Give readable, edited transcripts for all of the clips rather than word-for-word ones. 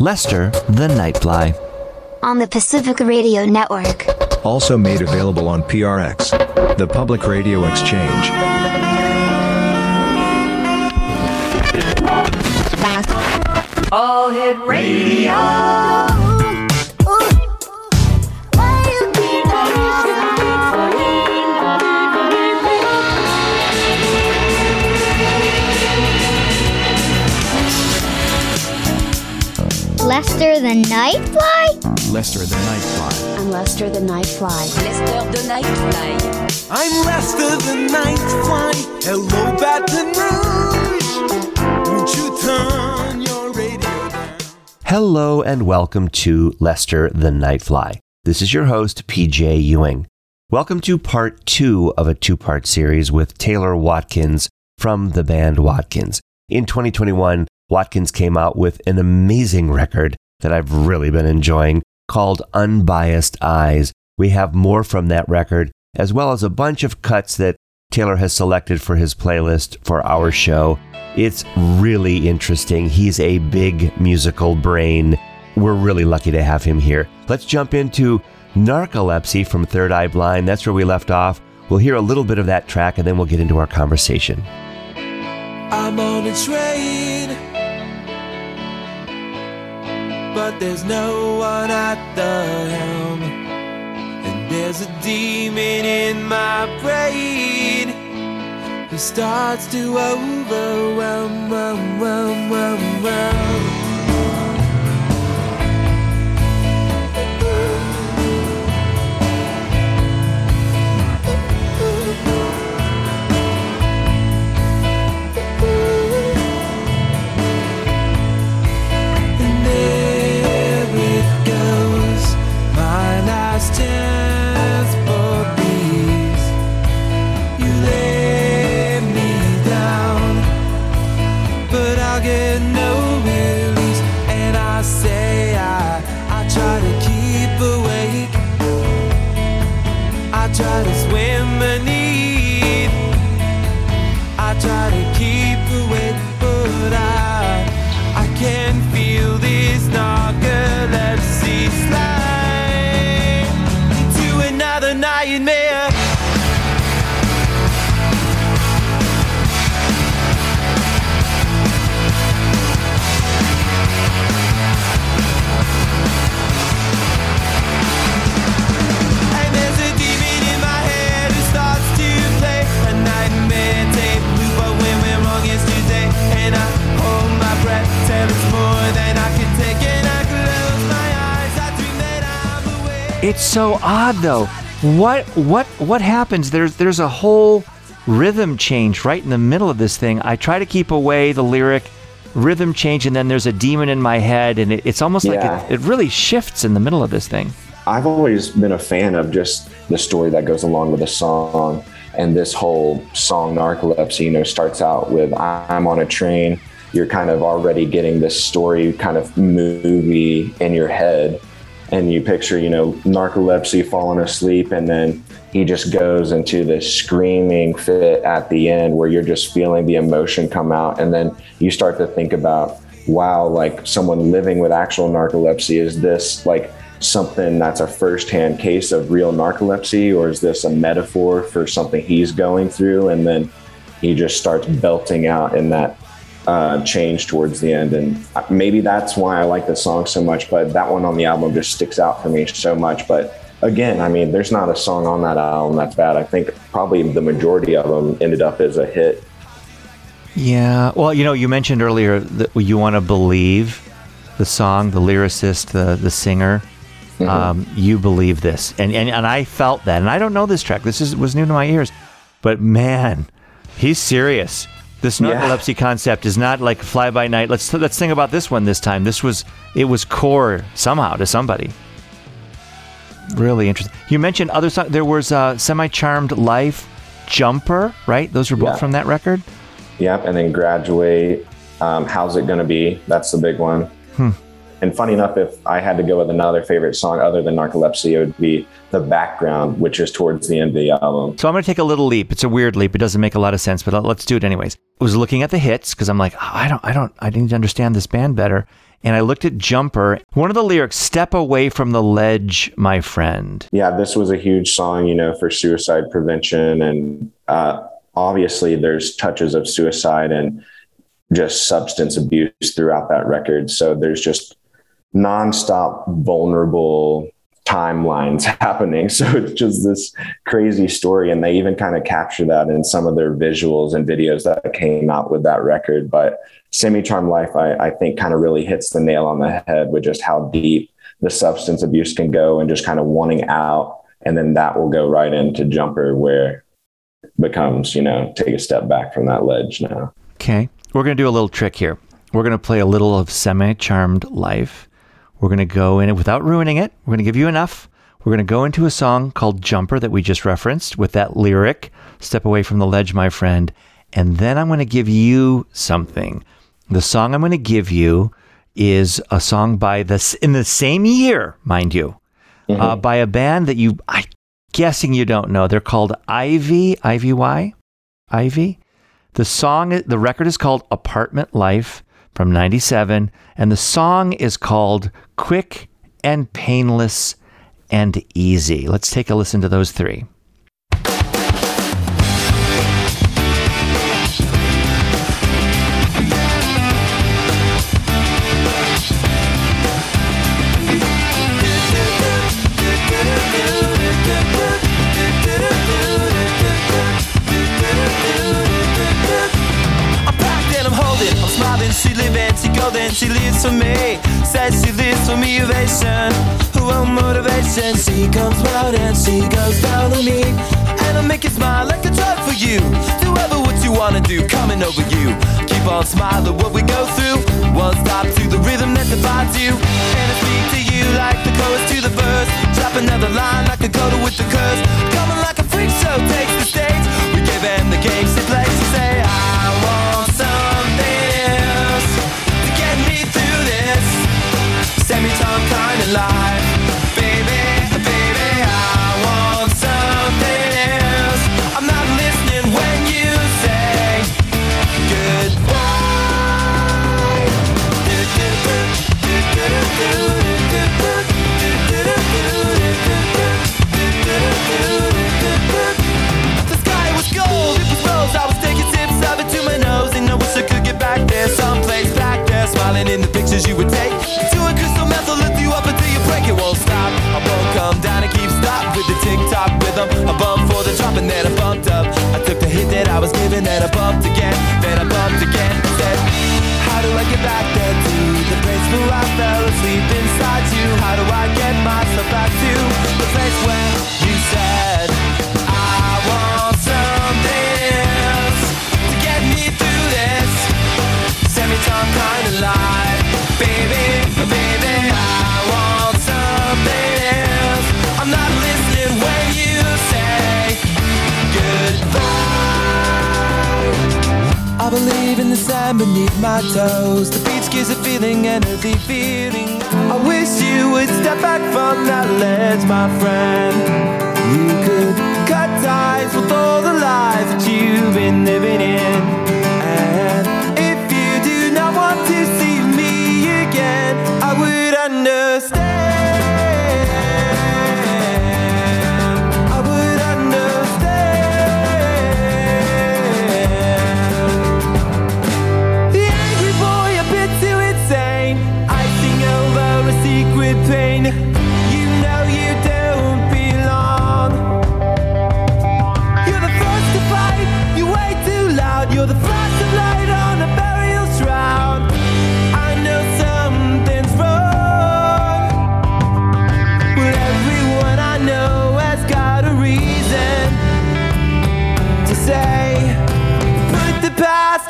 Lester the Nightfly on the Pacific Radio Network. Also made available on PRX, the Public Radio Exchange. All Hit Radio. Lester the Nightfly? Lester the Nightfly. I'm Lester the Nightfly. Lester the Nightfly. I'm Lester the Nightfly. Hello, Baton Rouge. Won't you turn your radio down? Hello and welcome to Lester the Nightfly. This is your host, PJ Ewing. Welcome to part 2 of a 2-part series with Taylor Watkins from the band Watkins. In 2021, Watkins came out with an amazing record that I've really been enjoying called Unbiased Eyes. We have more from that record, as well as a bunch of cuts that Taylor has selected for his playlist for our show. It's really interesting. He's a big musical brain. We're really lucky to have him here. Let's jump into Narcolepsy from Third Eye Blind. That's where we left off. We'll hear a little bit of that track, and then we'll get into our conversation. I'm on a train, but there's no one at the helm, and there's a demon in my brain who starts to overwhelm, try to swim beneath, I try to keep awake, but I can feel this narcolepsy slide into another nightmare. And I hold my breath till it's more than I can take, and I close my eyes, I dream that I'm awake. It's so odd though. What happens? There's a whole rhythm change right in the middle of this thing. I try to keep away the lyric, rhythm change, and then there's a demon in my head, and it's almost like it really shifts in the middle of this thing. I've always been a fan of just the story that goes along with a song. And this whole song, Narcolepsy, you know, starts out with I'm on a train. You're kind of already getting this story kind of movie in your head. And you picture, you know, narcolepsy, falling asleep. And then he just goes into this screaming fit at the end where you're just feeling the emotion come out. And then you start to think about, wow, like someone living with actual narcolepsy, is this like something that's a first-hand case of real narcolepsy, or is this a metaphor for something he's going through? And then he just starts belting out in that change towards the end. And maybe that's why I like the song so much, but that one on the album just sticks out for me so much. But again, I mean, there's not a song on that album that's bad. I think probably the majority of them ended up as a hit. Yeah. Well, you know, you mentioned earlier that you want to believe the song, the lyricist, the singer. Mm-hmm. You believe this, and I felt that, and I don't know this track. This was new to my ears, but man, he's serious. This narcolepsy concept is not like fly by night. Let's think about this one this time. It was core somehow to somebody. Really interesting. You mentioned other songs. There was Semi-Charmed Life, Jumper, right? Those were both from that record. Yep, and then Graduate. How's It Gonna Be? That's the big one. And funny enough, if I had to go with another favorite song other than Narcolepsy, it would be The Background, which is towards the end of the album. So I'm going to take a little leap. It's a weird leap. It doesn't make a lot of sense, but let's do it anyways. I was looking at the hits because I'm like, I need to understand this band better. And I looked at Jumper. One of the lyrics, step away from the ledge, my friend. Yeah, this was a huge song, you know, for suicide prevention. And obviously there's touches of suicide and just substance abuse throughout that record. So there's just nonstop vulnerable timelines happening. So it's just this crazy story. And they even kind of capture that in some of their visuals and videos that came out with that record. But Semi-Charmed Life, I think, kind of really hits the nail on the head with just how deep the substance abuse can go and just kind of wanting out. And then that will go right into Jumper, where it becomes, you know, take a step back from that ledge now. Okay. We're going to do a little trick here. We're going to play a little of Semi-Charmed Life. We're going to go in it without ruining it. We're going to give you enough. We're going to go into a song called Jumper that we just referenced with that lyric, step away from the ledge, my friend. And then I'm going to give you something. The song I'm going to give you is a song by in the same year, mind you, mm-hmm. By a band that I'm guessing you don't know. They're called Ivy, Ivy. Ivy. The record is called Apartment Life from 1997, and the song is called Quick and Painless and Easy. Let's take a listen to those three. She lives and she goes and she lives for me. Says she lives for me, ovation. Who want motivation? She comes round and she goes down on me. And I make you smile like a drug for you. Do ever what you wanna do, coming over you. Keep on smiling what we go through. One stop to the rhythm that divides you. And I speak to you like the chorus to the verse. Drop another line like a coda with the curse. Coming like a freak show takes the stage. We give in the game she plays. She say, I want something to get me through this semi-charmed kind of life. Baby, baby, I want something else. I'm not listening when you say goodbye. The sky was gold, it was rose. I was taking sips of it to my nose, and I wish I could get back there someplace. Smiling in the pictures you would take. To a crystal meth will lift you up until you break. It won't stop, I won't come down and keep stop. With the tick-tock rhythm, I bumped for the drop and then I bumped up. I took the hit that I was given and I bumped again. Then I bumped again, said, how do I get back there to the place where I fell asleep inside you? How do I get myself back to the place where you said, I want something else to get me through this semi-charmed kind of life. Baby, baby, I want something else. I'm not listening when you say goodbye. I believe in the sand beneath my toes. The beach gives a feeling, an earthy feeling. I wish you would step back from that ledge, my friend. You could cut ties with all the lies that you've been living in. And want to see me again, I would understand. I would understand. The angry boy a bit too insane, icing over a secret pain. You know you don't belong. You're the first to fight, you way too loud. You're the flash of light on a burial shroud.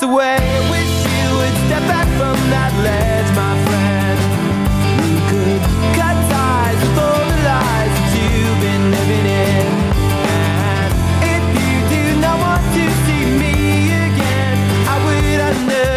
The way I wish you would step back from that ledge, my friend. You could cut ties with all the lies that you've been living in. And if you do not want to see me again, I would understand.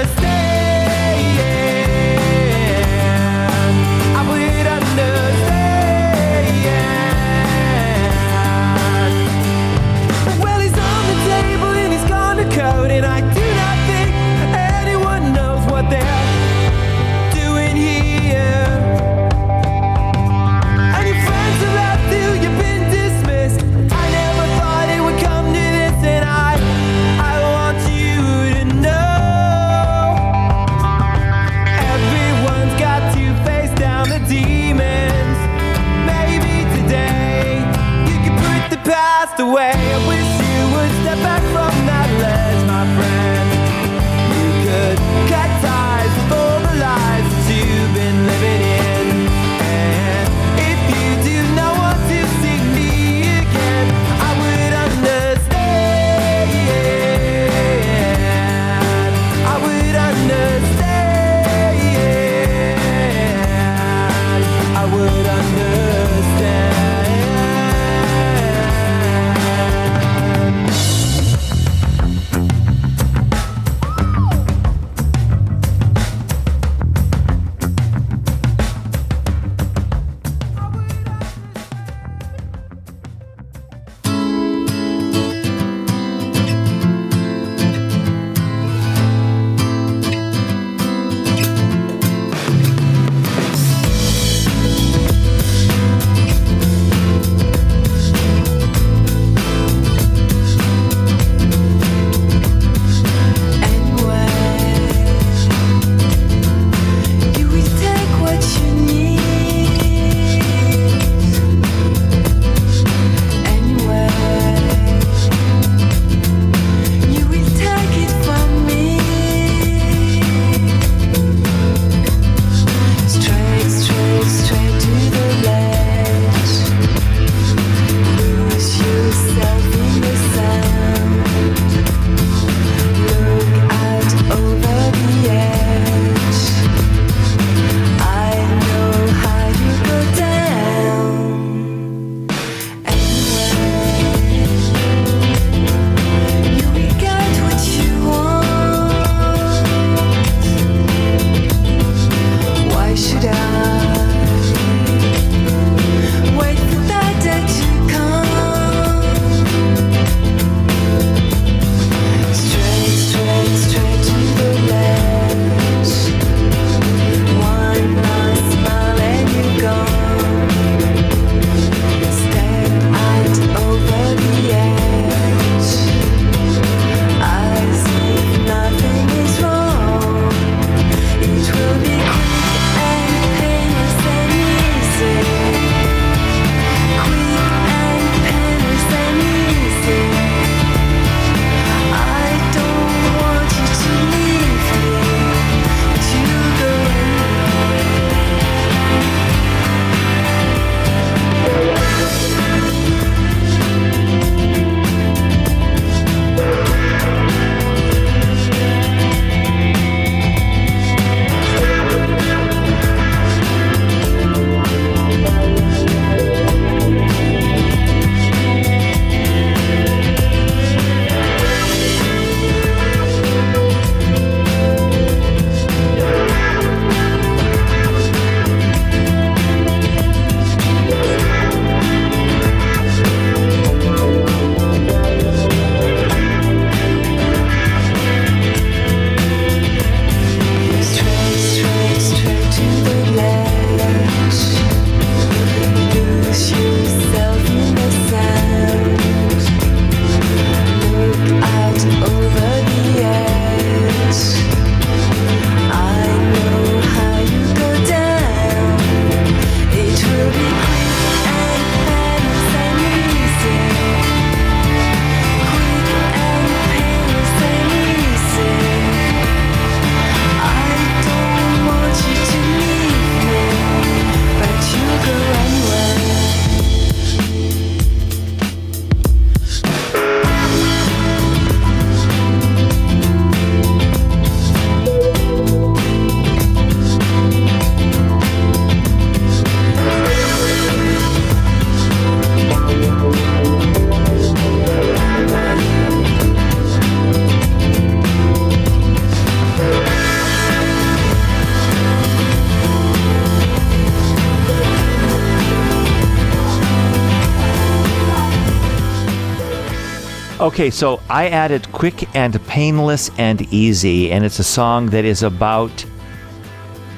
Okay, so I added Quick and Painless and Easy, and it's a song that is about,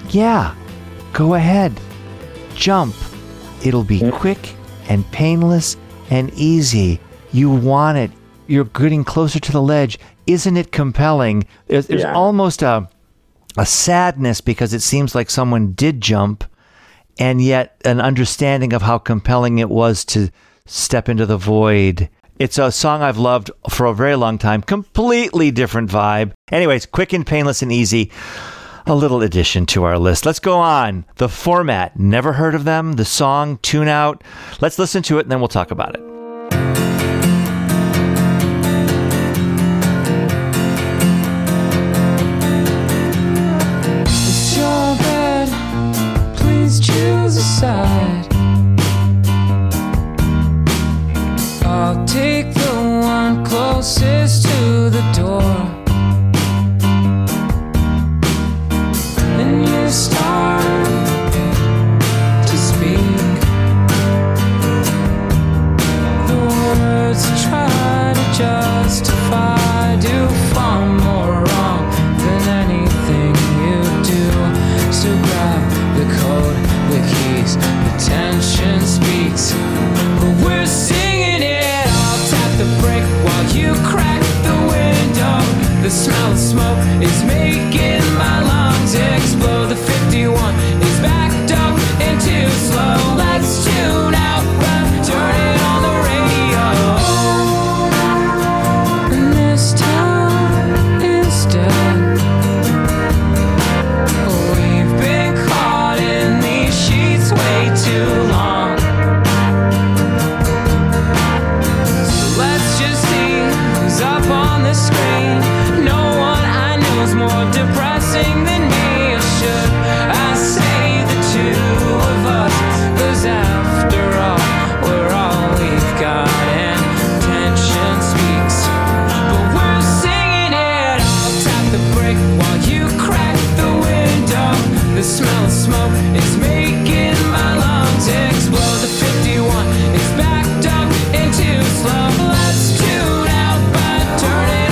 yeah, go ahead, jump. It'll be quick and painless and easy. You want it. You're getting closer to the ledge. Isn't it compelling? There's almost a sadness because it seems like someone did jump, and yet an understanding of how compelling it was to step into the void. It's a song I've loved for a very long time. Completely different vibe. Anyways, Quick and Painless and Easy. A little addition to our list. Let's go on. The Format. Never heard of them. The song, Tune Out. Let's listen to it and then we'll talk about it. It's your bed. Please choose a side. I'll take the one closest to the door. The smell of smoke is making my lungs explode. The 51 is backed up and too slow. Let's tune out, but turn it on the radio. And this time is dead. We've been caught in these sheets way too long. So let's just see who's up on the screen. More depressing than me, or should I say the two of us? 'Cause after all, we're all we've got, and tension speaks. But we're singing it. I'll tap the brake while you crack the window. The smell of smoke is making my lungs explode. The 51 is backed up and too slow. Let's tune out by turning.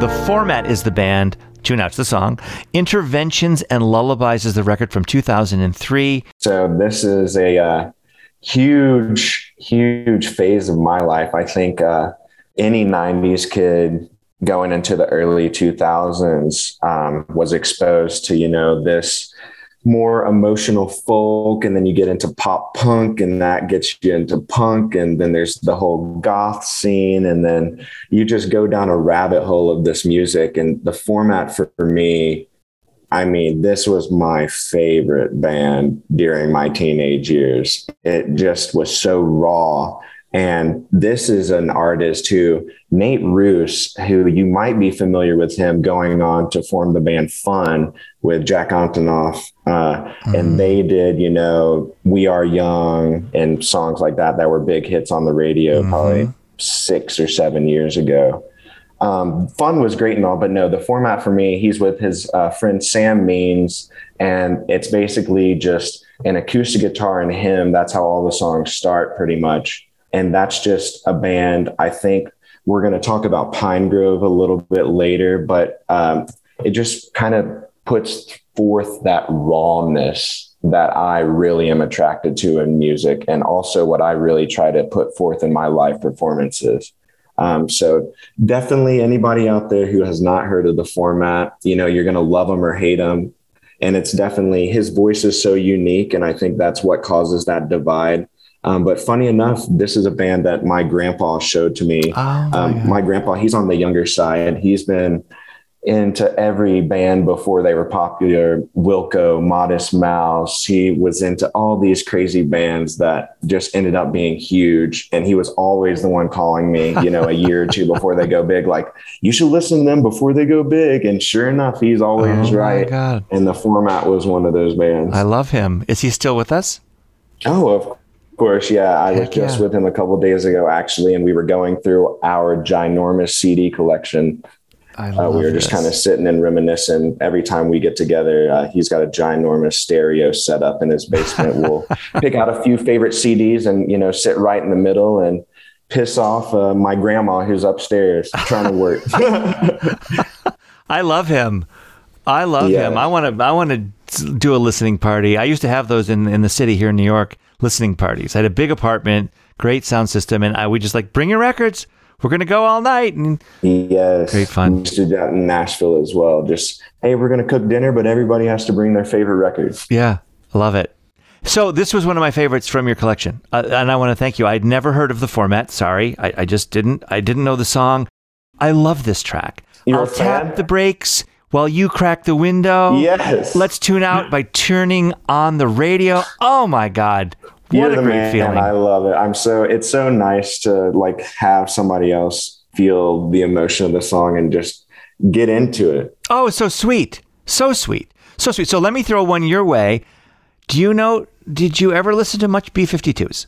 The Format is the band. Tune Out's the song. Interventions and Lullabies is the record from 2003. So this is a huge phase of my life. I think any 90s kid going into the early 2000s was exposed to, you know, this more emotional folk, and then you get into pop punk, and that gets you into punk, and then there's the whole goth scene, and then you just go down a rabbit hole of this music. And The Format for me, I mean, this was my favorite band during my teenage years. It just was so raw And this is an artist who, Nate Roos, who you might be familiar with him going on to form the band Fun with Jack Antonoff. And they did, you know, We Are Young and songs like that, that were big hits on the radio probably 6 or 7 years ago. Fun was great and all, but no, The Format for me, he's with his friend Sam Means, and it's basically just an acoustic guitar and him. That's how all the songs start pretty much. And that's just a band. I think we're going to talk about Pinegrove a little bit later, but it just kind of puts forth that rawness that I really am attracted to in music, and also what I really try to put forth in my live performances. So definitely anybody out there who has not heard of The Format, you know, you're going to love them or hate them. And it's definitely, his voice is so unique, and I think that's what causes that divide. But funny enough, this is a band that my grandpa showed to me. My grandpa, he's on the younger side. He's been into every band before they were popular. Wilco, Modest Mouse. He was into all these crazy bands that just ended up being huge. And he was always the one calling me, you know, a year or two before they go big, like, you should listen to them before they go big. And sure enough, he's always right. And The Format was one of those bands. I love him. Is he still with us? Oh, of course. I was just with him a couple of days ago, actually, and we were going through our ginormous CD collection. We were just kind of sitting and reminiscing. Every time we get together, he's got a ginormous stereo set up in his basement. We'll pick out a few favorite CDs and, you know, sit right in the middle and piss off my grandma who's upstairs trying to work. I love him. I love him. I want to do a listening party. I used to have those in the city here in New York. Listening parties. I had a big apartment, great sound system, and I would just like, bring your records. We're gonna go all night. And yes, great fun. We did that in Nashville as well. Just, hey, we're gonna cook dinner, but everybody has to bring their favorite records. Yeah, I love it. So this was one of my favorites from your collection, and I want to thank you. I'd never heard of The Format. Sorry, I just didn't. I didn't know the song. I love this track. I'll tap the brakes while you crack the window. Yes. Let's tune out by turning on the radio. Oh my God. What a great feeling. I love it. It's so nice to like have somebody else feel the emotion of the song and just get into it. Oh, it's so sweet. So sweet. So let me throw one your way. Did you ever listen to much B-52s?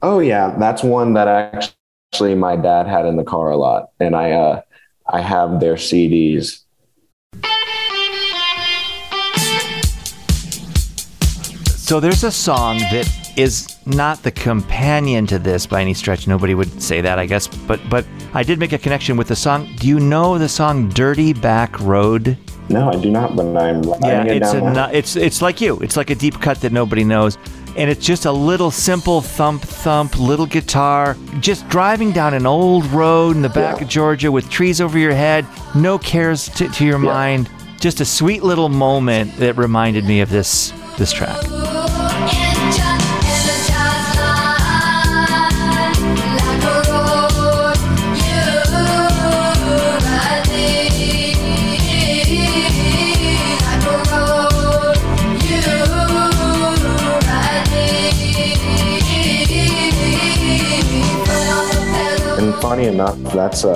Oh yeah. That's one that actually my dad had in the car a lot. And I have their CDs. So there's a song that is not the companion to this by any stretch. Nobody would say that, I guess. But I did make a connection with the song. Do you know the song "Dirty Back Road"? No, I do not. But I'm it's like you. It's like a deep cut that nobody knows, and it's just a little simple thump thump, little guitar, just driving down an old road in the back of Georgia with trees over your head, no cares to your mind. Just a sweet little moment that reminded me of this track. And funny enough, that's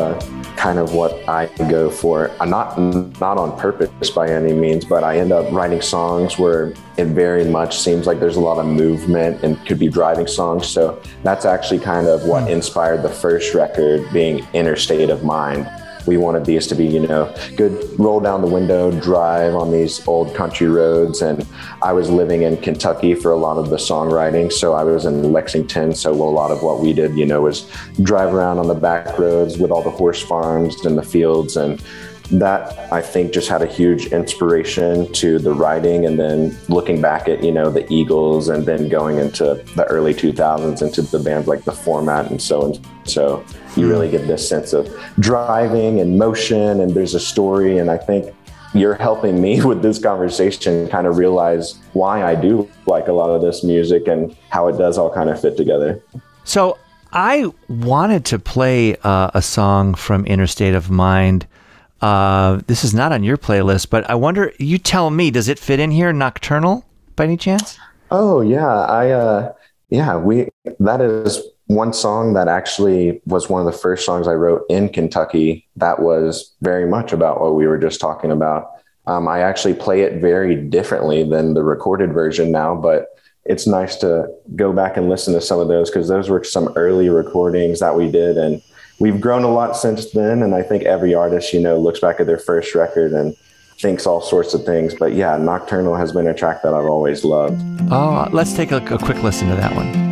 kind of what I go for. I'm not on purpose by any means, but I end up writing songs where it very much seems like there's a lot of movement and could be driving songs. So that's actually kind of what inspired the first record, being Interstate of Mind. We wanted these to be, you know, good roll down the window, drive on these old country roads. And I was living in Kentucky for a lot of the songwriting. So I was in Lexington. So a lot of what we did, you know, was drive around on the back roads with all the horse farms and the fields. And that, I think, just had a huge inspiration to the writing. And then looking back at, you know, the Eagles, and then going into the early 2000s into the bands like The Format and so on. So you really get this sense of driving and motion, and there's a story. And I think you're helping me with this conversation kind of realize why I do like a lot of this music and how it does all kind of fit together. So I wanted to play a song from Interstate of Mind. This is not on your playlist, but I wonder, you tell me, does it fit in here, Nocturnal, by any chance? Oh, yeah. That is One song that actually was one of the first songs I wrote in Kentucky that was very much about what we were just talking about. I actually play it very differently than the recorded version now, but it's nice to go back and listen to some of those, because those were some early recordings that we did. And we've grown a lot since then. And I think every artist, you know, looks back at their first record and thinks all sorts of things. But yeah, Nocturnal has been a track that I've always loved. Oh, let's take a quick listen to that one.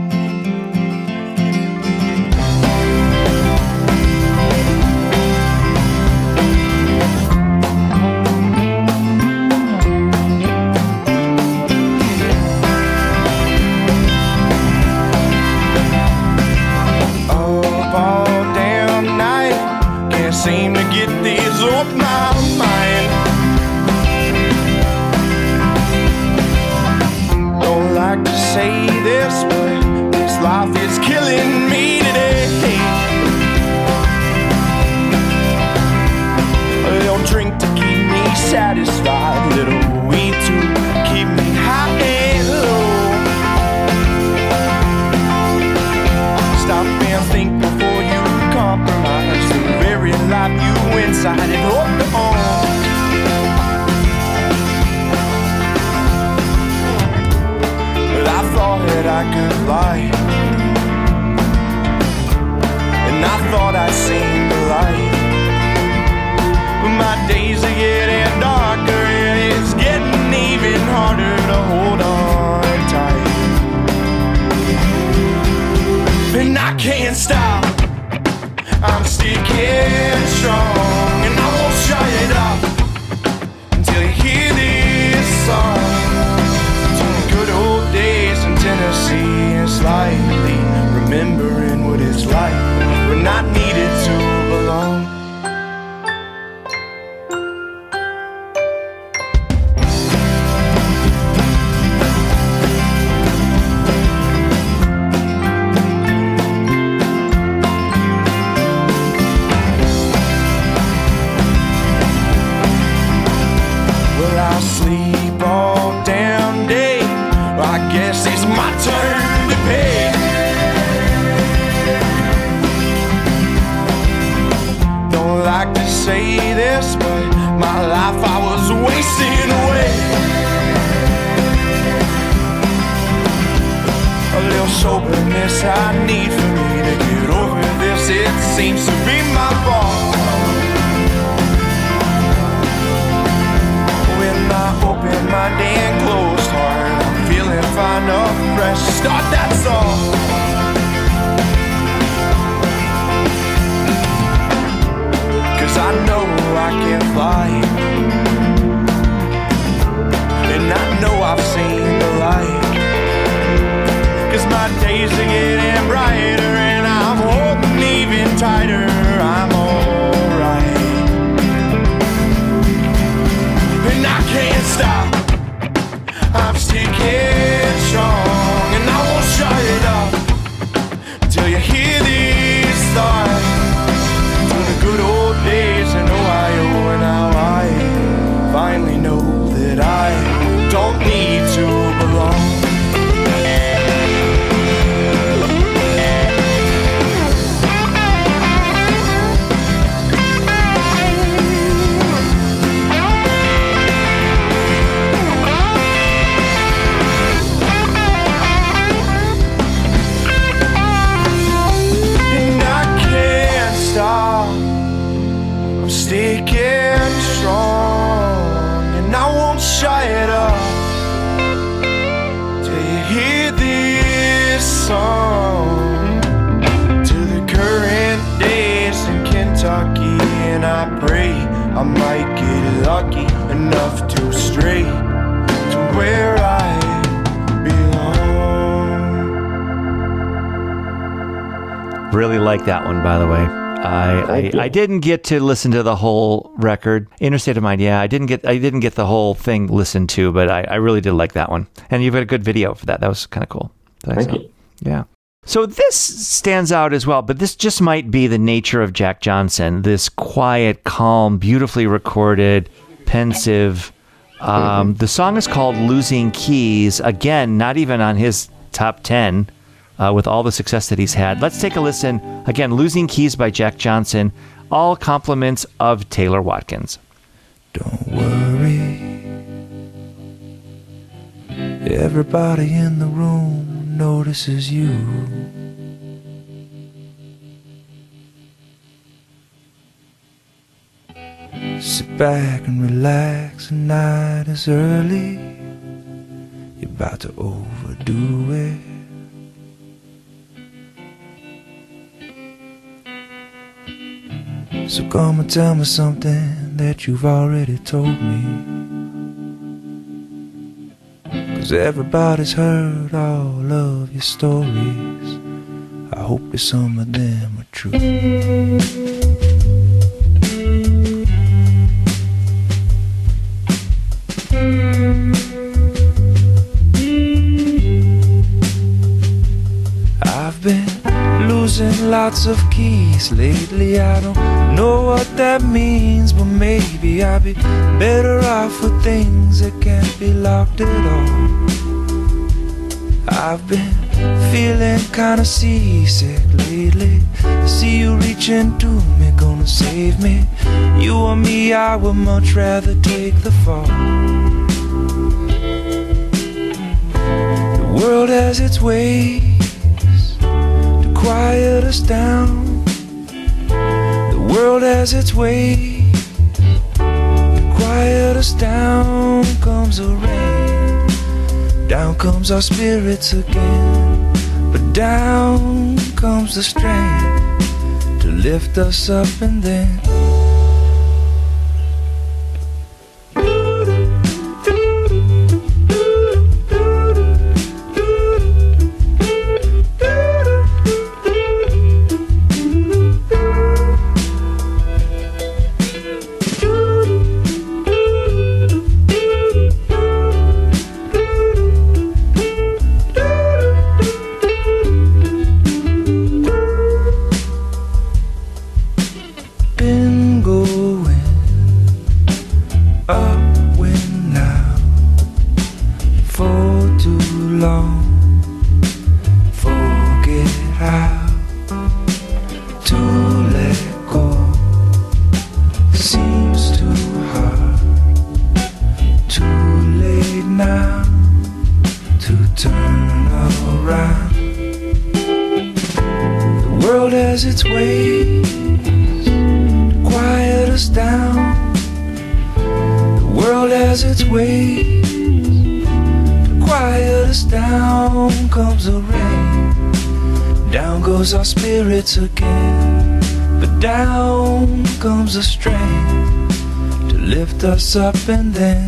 I didn't get to listen to the whole record, Interstate of Mind. Yeah, I didn't get the whole thing listened to, but I really did like that one. And you've got a good video for that. That was kind of cool. Thank you. Yeah. So this stands out as well, but this just might be the nature of Jack Johnson. This quiet, calm, beautifully recorded, pensive. The song is called "Losing Keys." Again, not even on his top 10 with all the success that he's had. Let's take a listen. Again, Losing Keys by Jack Johnson. All compliments of Taylor Watkins. Don't worry, everybody in the room notices you. Sit back and relax, the night is early, you're about to overdo it. So come and tell me something that you've already told me, 'cause everybody's heard all of your stories. I hope that some of them are true. I've been losing lots of keys lately, I don't know what that means, but maybe I'd be better off for things that can't be locked at all. I've been feeling kinda seasick lately, see you reaching to me, gonna save me. You or me, I would much rather take the fall. The world has its ways to quiet us down. The world has its ways to quiet us down. Comes the rain, down comes our spirits again, but down comes the strength to lift us up and then. Us up and then.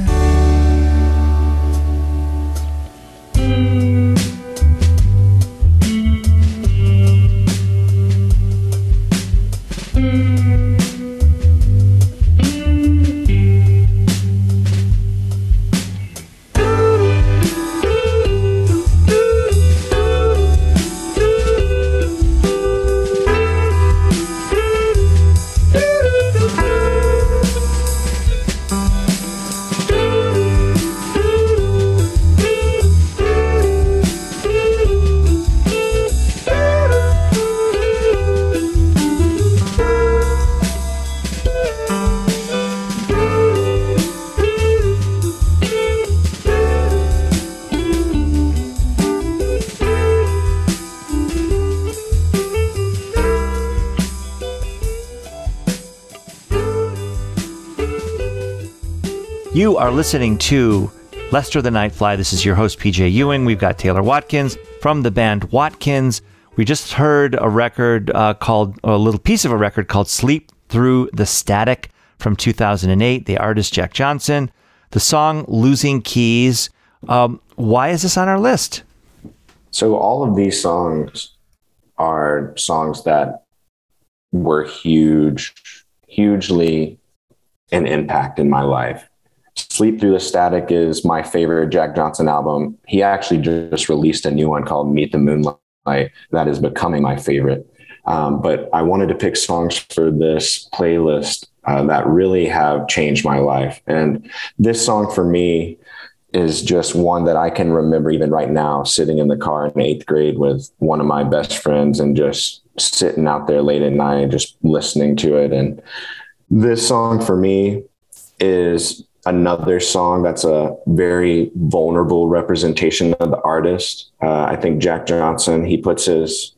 You are listening to Lester the Nightfly. This is your host, PJ Ewing. We've got Taylor Watkins from the band Watkins. We just heard a record called, a little piece of a record called Sleep Through the Static from 2008. The artist, Jack Johnson. The song, Losing Keys. Why is this on our list? So all of these songs are songs that were hugely an impact in my life. Sleep Through the Static is my favorite Jack Johnson album. He actually just released a new one called Meet the Moonlight that is becoming my favorite. But I wanted to pick songs for this playlist that really have changed my life. And this song for me is just one that I can remember even right now, sitting in the car in eighth grade with one of my best friends and just sitting out there late at night, just listening to it. And this song for me is another song that's a very vulnerable representation of the artist. I think Jack Johnson, he puts his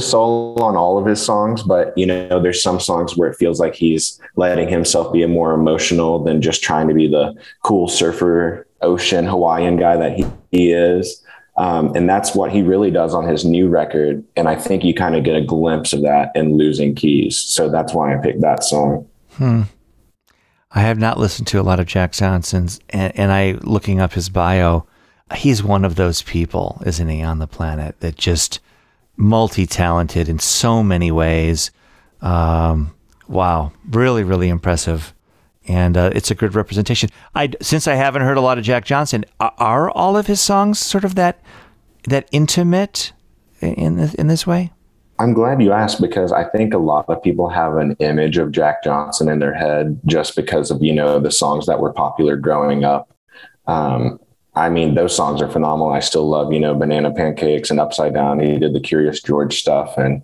soul on all of his songs, but you know, there's some songs where it feels like he's letting himself be more emotional than just trying to be the cool surfer, ocean, Hawaiian guy that he is. And that's what he really does on his new record. And I think you kind of get a glimpse of that in Losing Keys. So that's why I picked that song. I have not listened to a lot of Jack Johnson's, and I, looking up his bio, he's one of those people, isn't he, on the planet that just multi-talented in so many ways. Wow. Really, really impressive. And it's a good representation. Since I haven't heard a lot of Jack Johnson, are all of his songs sort of that intimate in this way? I'm glad you asked, because I think a lot of people have an image of Jack Johnson in their head just because of, you know, the songs that were popular growing up. I mean, those songs are phenomenal. I still love, you know, Banana Pancakes and Upside Down. He did the Curious George stuff and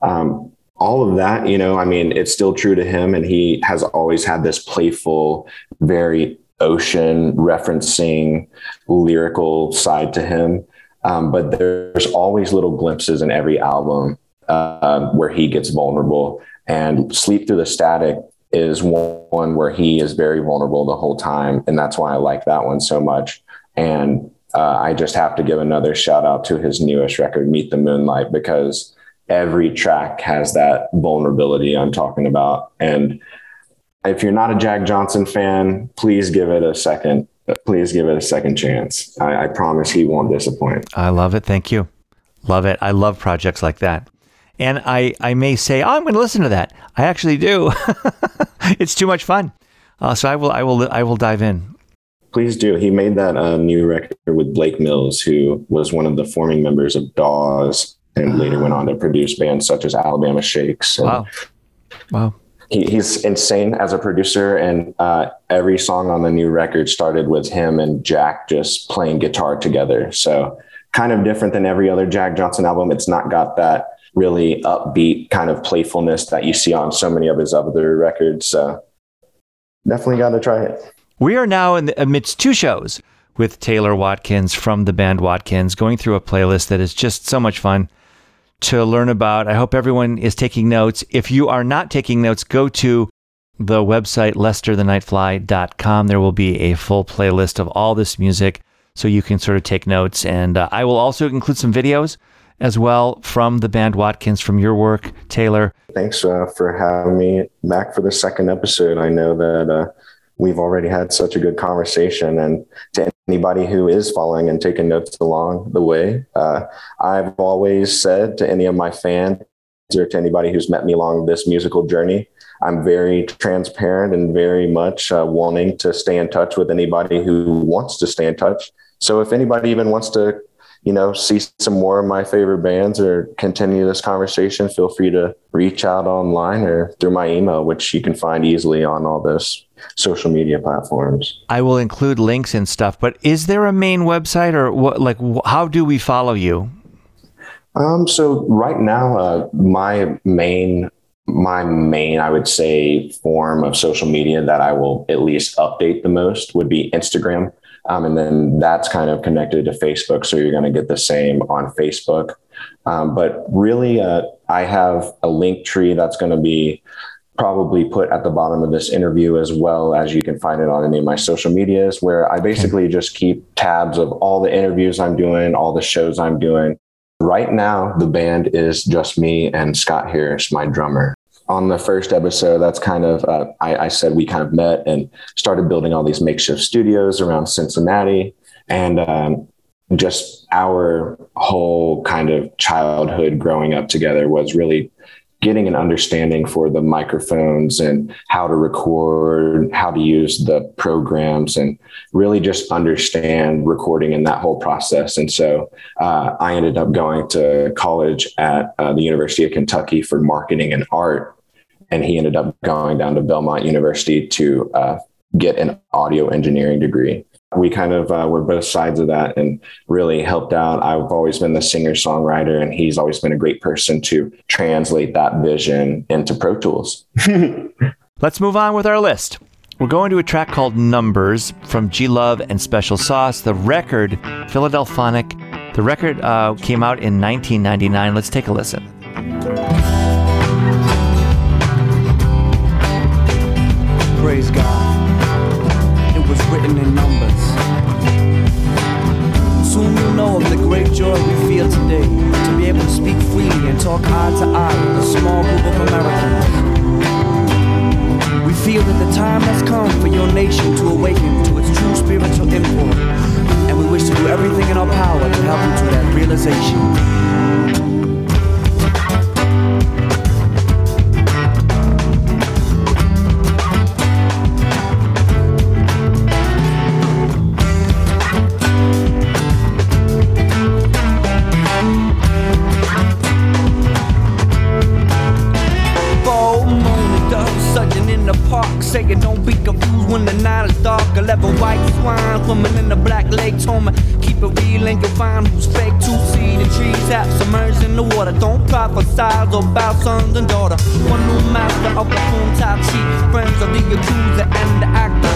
all of that, you know, I mean, it's still true to him. And he has always had this playful, very ocean referencing lyrical side to him. But there's always little glimpses in every album where he gets vulnerable. And Sleep Through the Static is one where he is very vulnerable the whole time. And that's why I like that one so much. And I just have to give another shout out to his newest record, Meet the Moonlight, because every track has that vulnerability I'm talking about. And if you're not a Jack Johnson fan, please give it a second. Please give it a second chance. I promise he won't disappoint. I love it. Thank you. Love it. I love projects like that. And I may say, oh, I'm going to listen to that. I actually do. It's too much fun. So I will dive in. Please do. He made that new record with Blake Mills, who was one of the forming members of Dawes and later went on to produce bands such as Alabama Shakes. And wow. He's insane as a producer, and every song on the new record started with him and Jack just playing guitar together. So kind of different than every other Jack Johnson album. It's not got that really upbeat kind of playfulness that you see on so many of his other records. So definitely got to try it. We are now amidst two shows with Taylor Watkins from the band Watkins, going through a playlist that is just so much fun to learn about. I hope everyone is taking notes. If you are not taking notes, go to the website lesterthenightfly.com. There will be a full playlist of all this music so you can sort of take notes. And I will also include some videos as well from the band Watkins, from your work, Taylor. Thanks for having me back for the second episode. I know that we've already had such a good conversation, and to anybody who is following and taking notes along the way, I've always said to any of my fans or to anybody who's met me along this musical journey, I'm very transparent and very much wanting to stay in touch with anybody who wants to stay in touch. So if anybody even wants to, you know, see some more of my favorite bands or continue this conversation, feel free to reach out online or through my email, which you can find easily on all those social media platforms. I will include links and stuff, but is there a main website, or what, like, how do we follow you? So right now, my main, I would say, form of social media that I will at least update the most would be Instagram. And then that's kind of connected to Facebook. So you're going to get the same on Facebook. But really, I have a link tree that's going to be probably put at the bottom of this interview, as well as you can find it on any of my social medias, where I basically just keep tabs of all the interviews I'm doing, all the shows I'm doing. Right now, the band is just me and Scott Harris, my drummer. On the first episode, that's kind of, I said we kind of met and started building all these makeshift studios around Cincinnati. And just our whole kind of childhood growing up together was really getting an understanding for the microphones and how to record, how to use the programs, and really just understand recording and that whole process. And so I ended up going to college at the University of Kentucky for marketing and art. And he ended up going down to Belmont University to get an audio engineering degree. we kind of were both sides of that and really helped out. I've always been the singer-songwriter, and he's always been a great person to translate that vision into Pro Tools. Let's move on with our list. We're going to a track called Numbers from G-Love and Special Sauce. The record, Philadelphonic, the record came out in 1999. Let's take a listen. Praise God. It was written in numbers. Soon you'll know of the great joy we feel today to be able to speak freely and talk eye to eye with a small group of Americans. We feel that the time has come for your nation to awaken to its true spiritual import, and we wish to do everything in our power to help you to that realization. Saying don't be confused when the night is dark. 11 white swine swimming in the black lake. Toma, keep it real and you'll find who's fake. Two seeded trees half submerged in the water. Don't prophesize about sons and daughter. One new master of the phone top sheet. Friends of the accuser and the accuracy.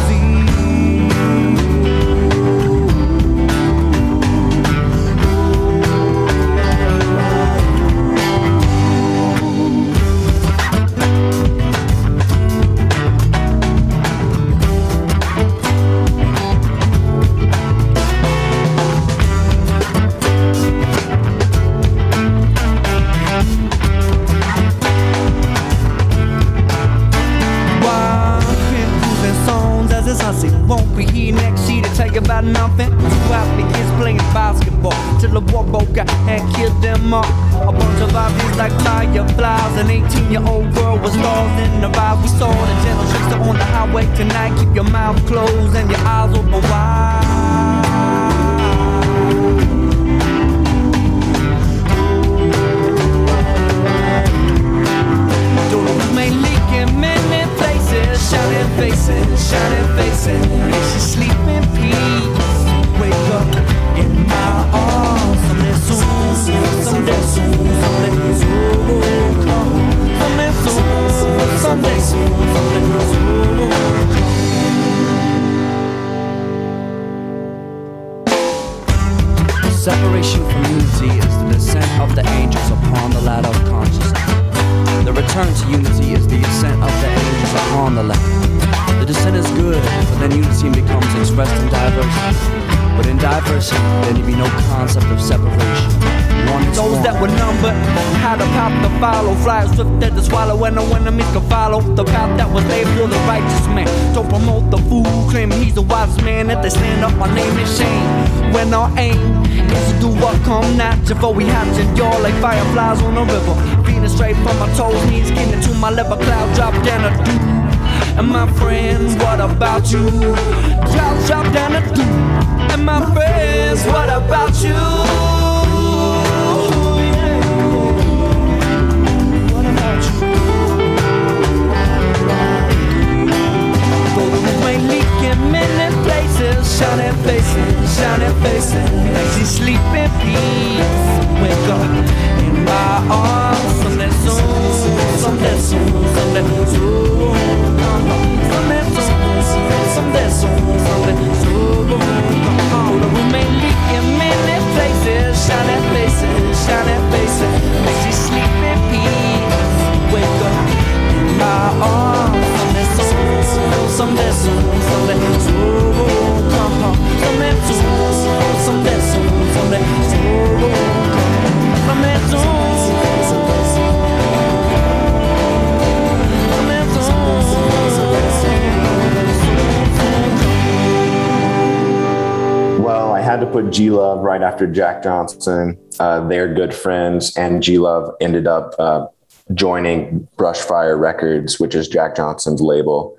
About nothing, two happy kids playing basketball till the war broke out and killed them all. A bunch of obvious like fireflies. An 18-year-old world was lost in the rise. We saw the gentle trickster on the highway tonight. Keep your mouth closed and your eyes open wide. Shining faces, shining faces. Makes you sleep in peace. Wake up in my arms. Someday soon, someday soon, someday soon will come. Someday soon, someday soon, someday soon will come. Separation from unity is the descent of the angels upon the ladder of consciousness. The return to unity is the ascent of the angels upon the land. The descent is good, but then unity becomes expressed in diversity. But in diversity, there need be no concept of separation. Those that were numbered had a path to follow. Fly swift at the swallow, and no enemies could follow the path that was laid for the righteous man. Don't promote the fool who claim he's a wise man. If they stand up, my name is shame. When our aim is to do what come natural, for we hatch and y'all like fireflies on a river. Feeling straight from my toes, knees getting to my liver. Cloud drop down a dew. And my friends, what about you? Cloud drop down a dew. And my friends, what about you? What about you? Though the rain leak in many places, shining faces, shining faces. Makes you sleep in peace. Wake up in my arms. Someday soon, someday soon, someday soon. Someday soon, someday soon, someday soon. We may leak in many places, shining faces, shining faces. Makes you sleep in peace. Wake up in my arms. Someday soon, someday soon, someday soon. Come home. Someday soon, someday soon, someday soon. Someday Well, I had to put G-Love right after Jack Johnson. They're good friends, and G-Love ended up joining Brushfire Records, which is Jack Johnson's label.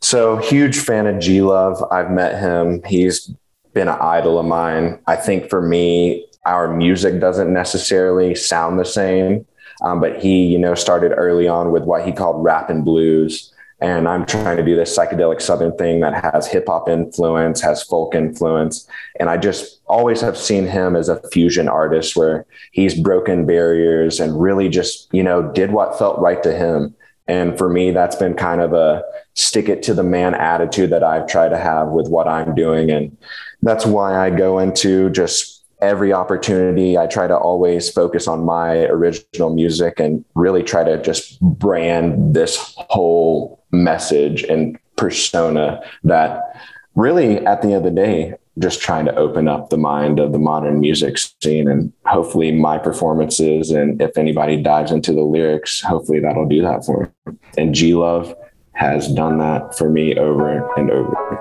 So huge fan of G-Love. I've met him. He's been an idol of mine. I think for me, our music doesn't necessarily sound the same, but he, started early on with what he called rap and blues. And I'm trying to do this psychedelic Southern thing that has hip hop influence, has folk influence. And I just always have seen him as a fusion artist where he's broken barriers and really just, you know, did what felt right to him. And for me, that's been kind of a stick it to the man attitude that I've tried to have with what I'm doing. And that's why I go into just every opportunity. I try to always focus on my original music and really try to just brand this whole message and persona that really at the end of the day, just trying to open up the mind of the modern music scene. And hopefully my performances, and if anybody dives into the lyrics, hopefully that'll do that for them. And G-Love has done that for me over and over.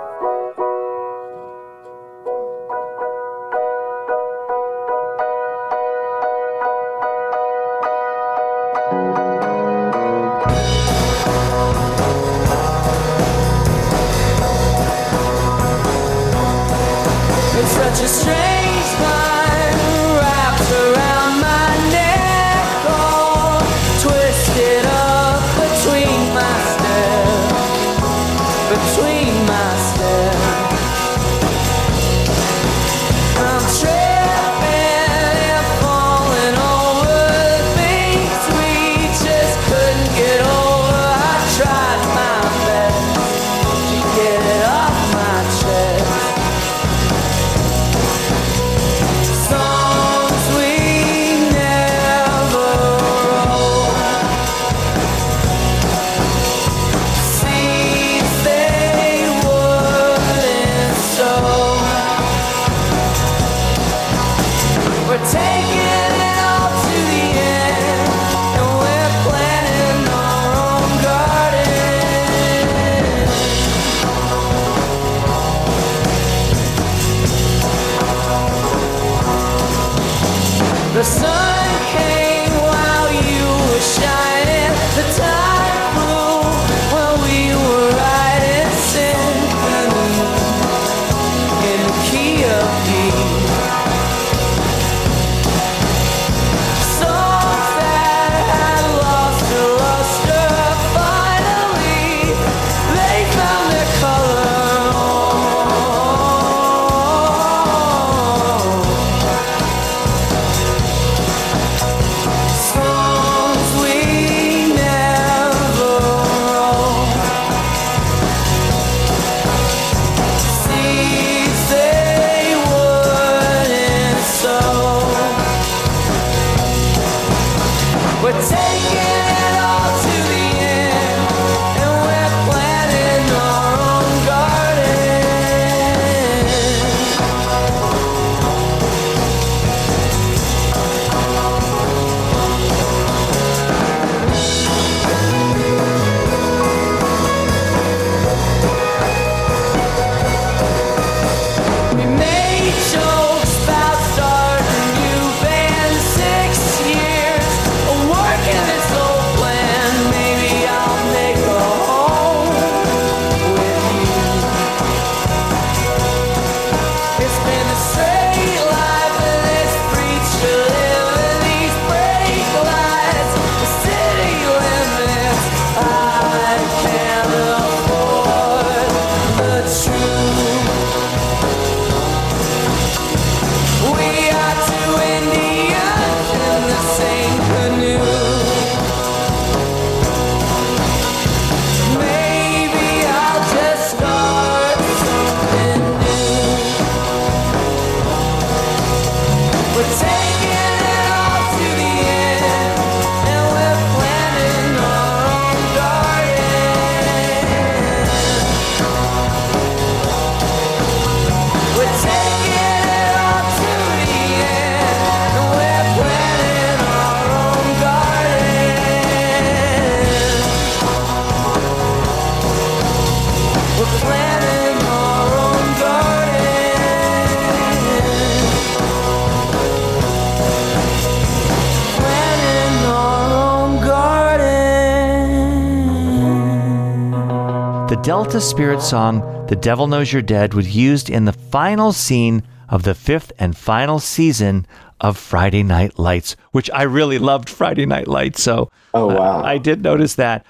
Delta Spirit song, The Devil Knows You're Dead, was used in the final scene of the fifth and final season of Friday Night Lights, which I really loved Friday Night Lights. So I did notice that.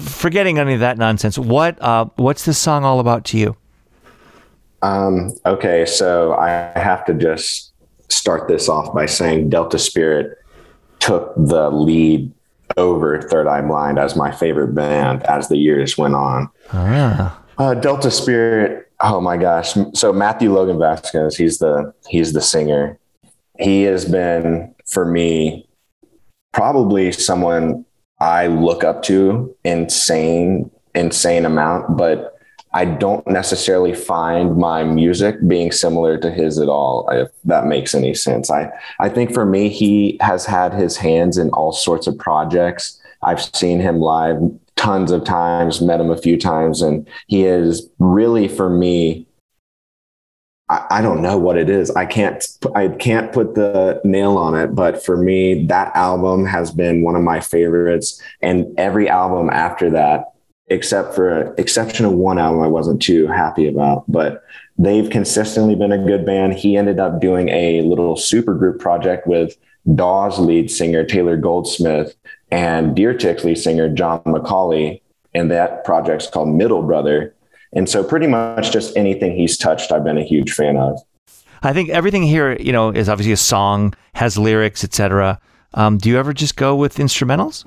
Forgetting any of that nonsense, what's this song all about to you? Okay, so I have to just start this off by saying Delta Spirit took the lead over Third Eye Blind as my favorite band as the years went on. Delta Spirit, oh my gosh. So Matthew Logan Vasquez, he's the singer. He has been, for me, probably someone I look up to insane amount, but I don't necessarily find my music being similar to his at all, if that makes any sense. I think for me, he has had his hands in all sorts of projects. I've seen him live tons of times, met him a few times, and he is really, for me, I don't know what it is. I can't put the nail on it, but for me, that album has been one of my favorites, and every album after that, except for an exception of one album I wasn't too happy about, but they've consistently been a good band. He ended up doing a little supergroup project with Dawes lead singer Taylor Goldsmith and Deer Tick's lead singer John McCauley, and that project's called Middle Brother. And so pretty much just anything he's touched, I've been a huge fan of. I think everything here, is obviously a song, has lyrics, etc. Do you ever just go with instrumentals?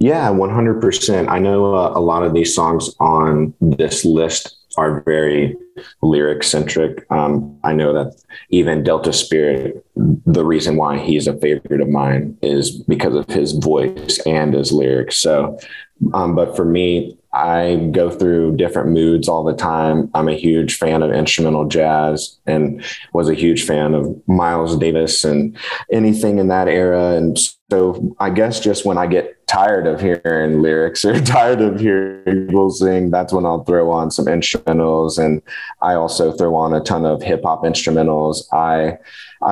Yeah, 100%. I know a lot of these songs on this list are very lyric centric. I know that even Delta Spirit, the reason why he's a favorite of mine is because of his voice and his lyrics. So, but for me, I go through different moods all the time. I'm a huge fan of instrumental jazz and was a huge fan of Miles Davis and anything in that era. And so I guess just when I get tired of hearing lyrics or tired of hearing people sing, that's when I'll throw on some instrumentals. And I also throw on a ton of hip hop instrumentals. I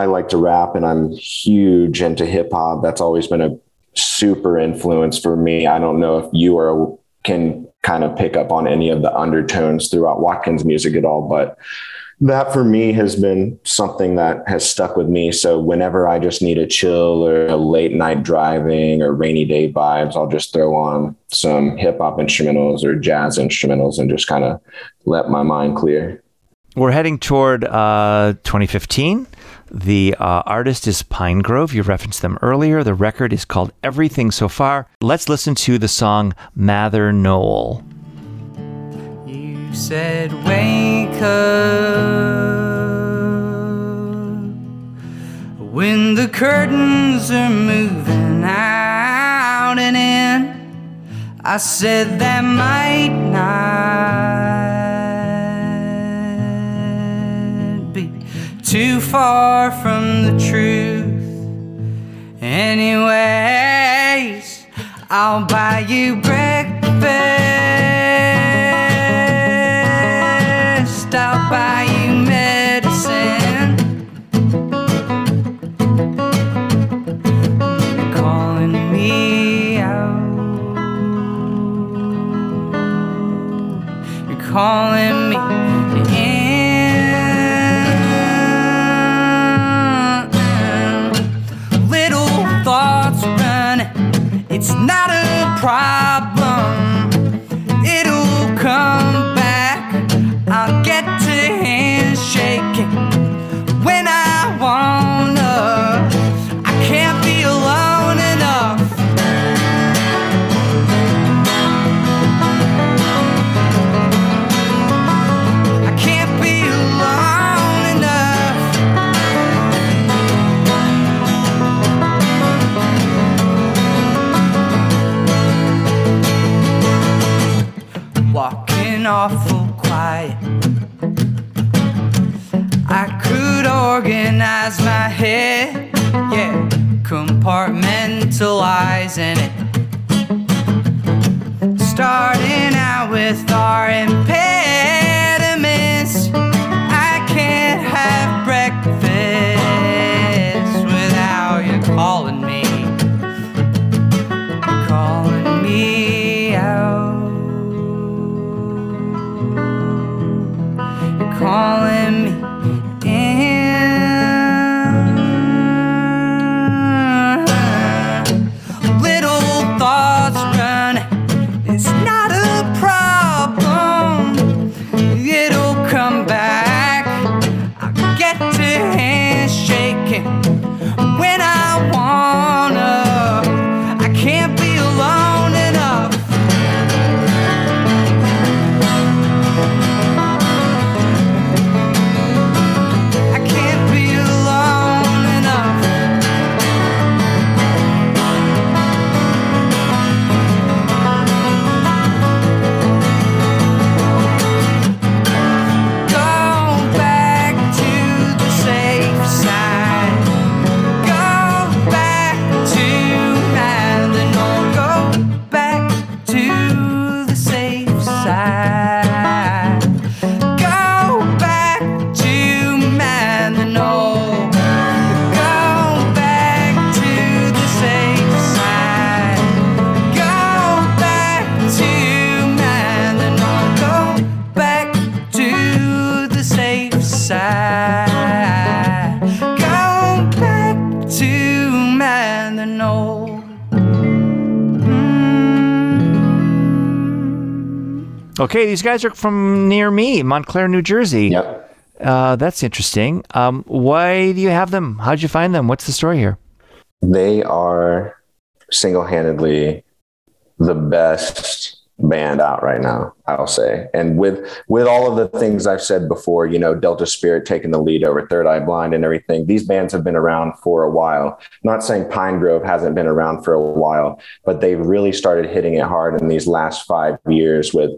like to rap and I'm huge into hip hop. That's always been a super influence for me. I don't know if you can kind of pick up on any of the undertones throughout Watkins' music at all, but that for me has been something that has stuck with me. So whenever I just need a chill or a late night driving or rainy day vibes, I'll just throw on some hip hop instrumentals or jazz instrumentals and just kind of let my mind clear. We're heading toward 2015. The artist is Pinegrove. You referenced them earlier. The record is called Everything So Far. Let's listen to the song Mather Knoll. You said, wake up when the curtains are moving out and in. I said that might not too far from the truth. Anyways, I'll buy you breakfast, I'll buy you medicine. You're calling me out, you're calling me. It's not a problem, it'll come back. I'll get to handshaking when I wanna. I can't be alone enough. I can't be alone enough. Walking awful quiet, I could organize my head, yeah, compartmentalizing it. Starting out with our impediments, I can't have breakfast without you calling me out. Calling me in. Okay, these guys are from near me, Montclair, New Jersey. Yep. That's interesting. Why do you have them? How'd you find them? What's the story here? They are single-handedly the best band out right now, I'll say. And with all of the things I've said before, you know, Delta Spirit taking the lead over Third Eye Blind and everything, these bands have been around for a while. Not saying Pinegrove hasn't been around for a while, but they've really started hitting it hard in these last 5 years with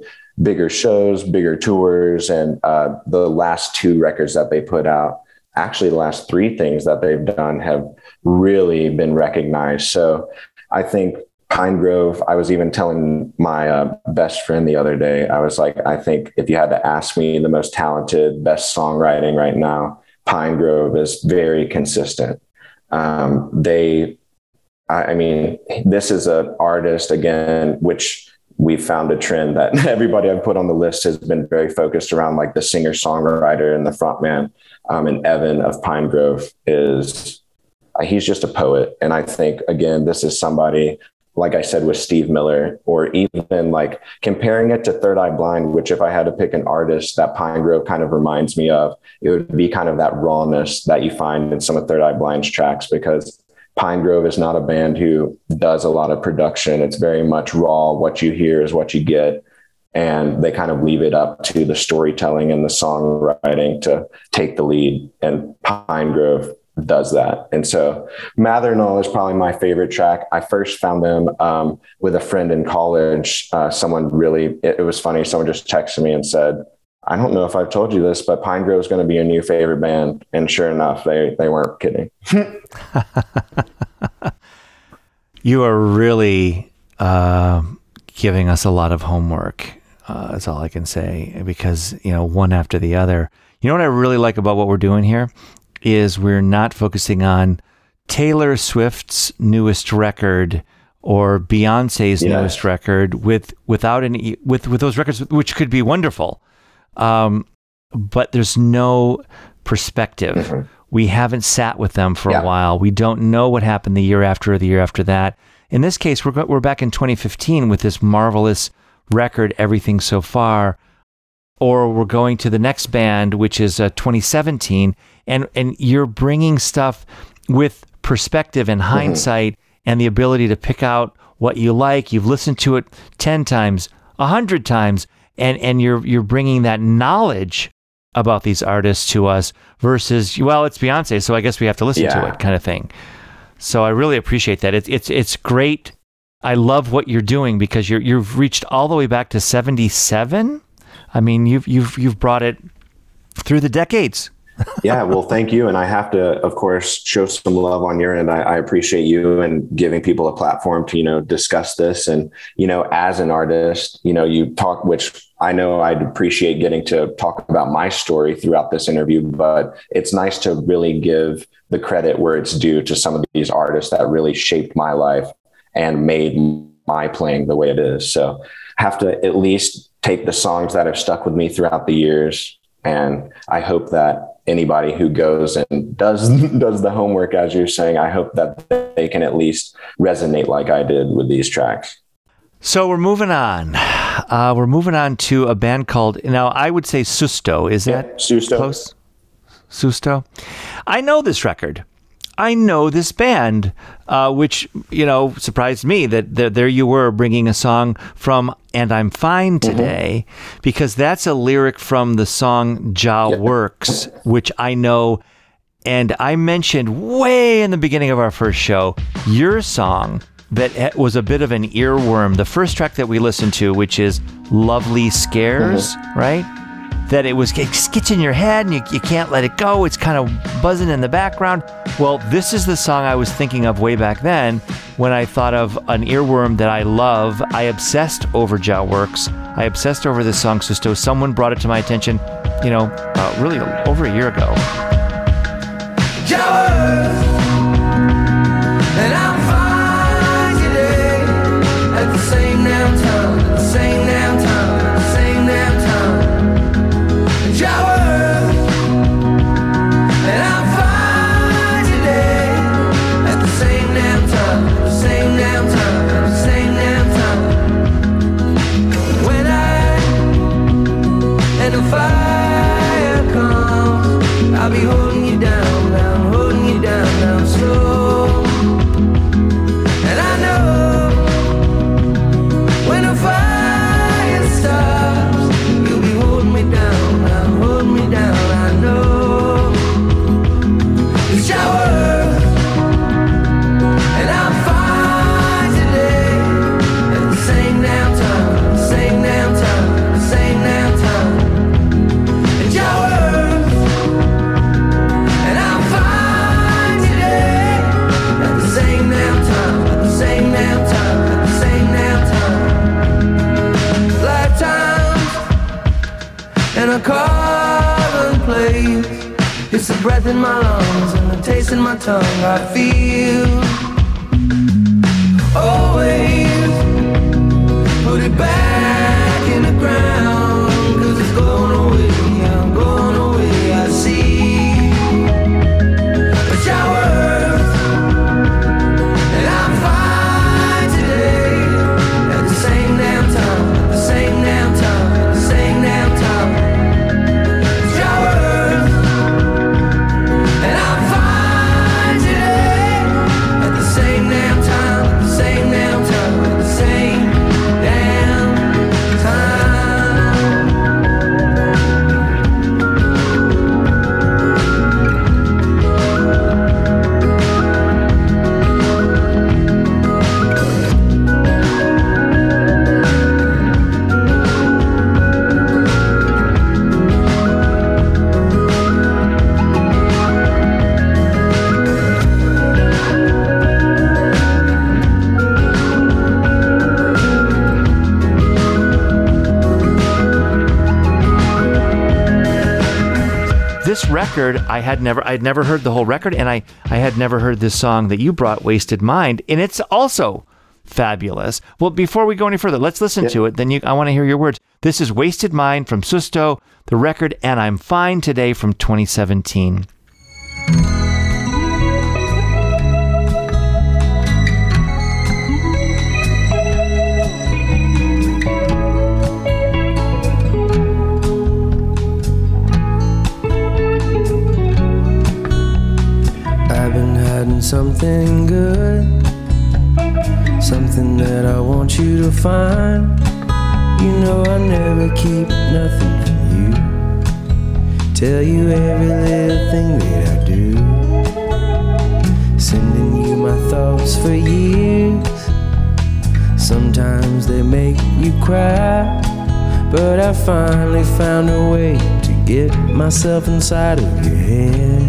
bigger shows, bigger tours, and the last two records that they put out, actually the last three things that they've done have really been recognized. So I think Pinegrove, I was even telling my best friend the other day, I was like, I think if you had to ask me the most talented, best songwriting right now, Pinegrove is very consistent. I mean, this is an artist, again, which we found a trend that everybody I've put on the list has been very focused around, like the singer-songwriter and the frontman. And Evan of Pinegrove is, he's just a poet. And I think, again, this is somebody, like I said, with Steve Miller, or even like comparing it to Third Eye Blind, which if I had to pick an artist that Pinegrove kind of reminds me of, it would be kind of that rawness that you find in some of Third Eye Blind's tracks, because Pinegrove is not a band who does a lot of production. It's very much raw. What you hear is what you get. And they kind of leave it up to the storytelling and the songwriting to take the lead. And Pinegrove does that. And so Mathernal is probably my favorite track. I first found them with a friend in college. It was funny. Someone just texted me and said, I don't know if I've told you this, but Pinegrove is going to be your new favorite band. And sure enough, they weren't kidding. You are really giving us a lot of homework. That's all I can say, because, you know, one after the other. You know what I really like about what we're doing here is we're not focusing on Taylor Swift's newest record or Beyonce's newest record without those records, which could be wonderful. But there's no perspective. Mm-hmm. We haven't sat with them for a while. We don't know what happened the year after or the year after that. In this case, we're back in 2015 with this marvelous record, Everything So Far, or we're going to the next band, which is 2017, and you're bringing stuff with perspective and hindsight, mm-hmm. and the ability to pick out what you like. You've listened to it 10 times, 100 times, and you're bringing that knowledge about these artists to us versus, well, it's Beyonce, so I guess we have to listen to it kind of thing. So I really appreciate that. It's great. I love what you're doing, because you've reached all the way back to 77. I mean, you've brought it through the decades. Yeah, well, thank you. And I have to, of course, show some love on your end. I appreciate you and giving people a platform to, you know, discuss this. And, you know, as an artist, you know, you talk, which I know I'd appreciate getting to talk about my story throughout this interview, but it's nice to really give the credit where it's due to some of these artists that really shaped my life and made my playing the way it is. So have to at least take the songs that have stuck with me throughout the years. And I hope that anybody who goes and does the homework, as you're saying, I hope that they can at least resonate like I did with these tracks. So we're moving on. To a band called, now I would say Susto. Is that Susto? Close? Susto. I know this record. I know this band, which, you know, surprised me that there you were bringing a song from And I'm Fine Today, mm-hmm. because that's a lyric from the song Jaw Works, which I know. And I mentioned way in the beginning of our first show, your song that was a bit of an earworm. The first track that we listened to, which is Lovely Scares, mm-hmm. right? That it gets in your head and you can't let it go. It's kind of buzzing in the background. Well, this is the song I was thinking of way back then when I thought of an earworm that I love. I obsessed over Jaw Works. I obsessed over this song, Susto. Someone brought it to my attention, you know, really over a year ago. And I'm fine today at the same damn time, at the same damn time. Same damn time, when I in a common place. It's the breath in my lungs and the taste in my tongue. I feel always put it back in the ground, 'cause it's going away, I'm going away. I see a shower and I'm fine today. At the same damn time, the same damn time, the same damn time. This record, I had never heard the whole record, and I had never heard this song that you brought, Wasted Mind, and it's also fabulous. Well, before we go any further, let's listen to it, then I want to hear your words. This is Wasted Mind from Susto, the record, And I'm Fine Today from 2017. Something good, something that I want you to find. You know I never keep nothing from you. Tell you every little thing that I do. Sending you my thoughts for years. Sometimes they make you cry, but I finally found a way to get myself inside of your head.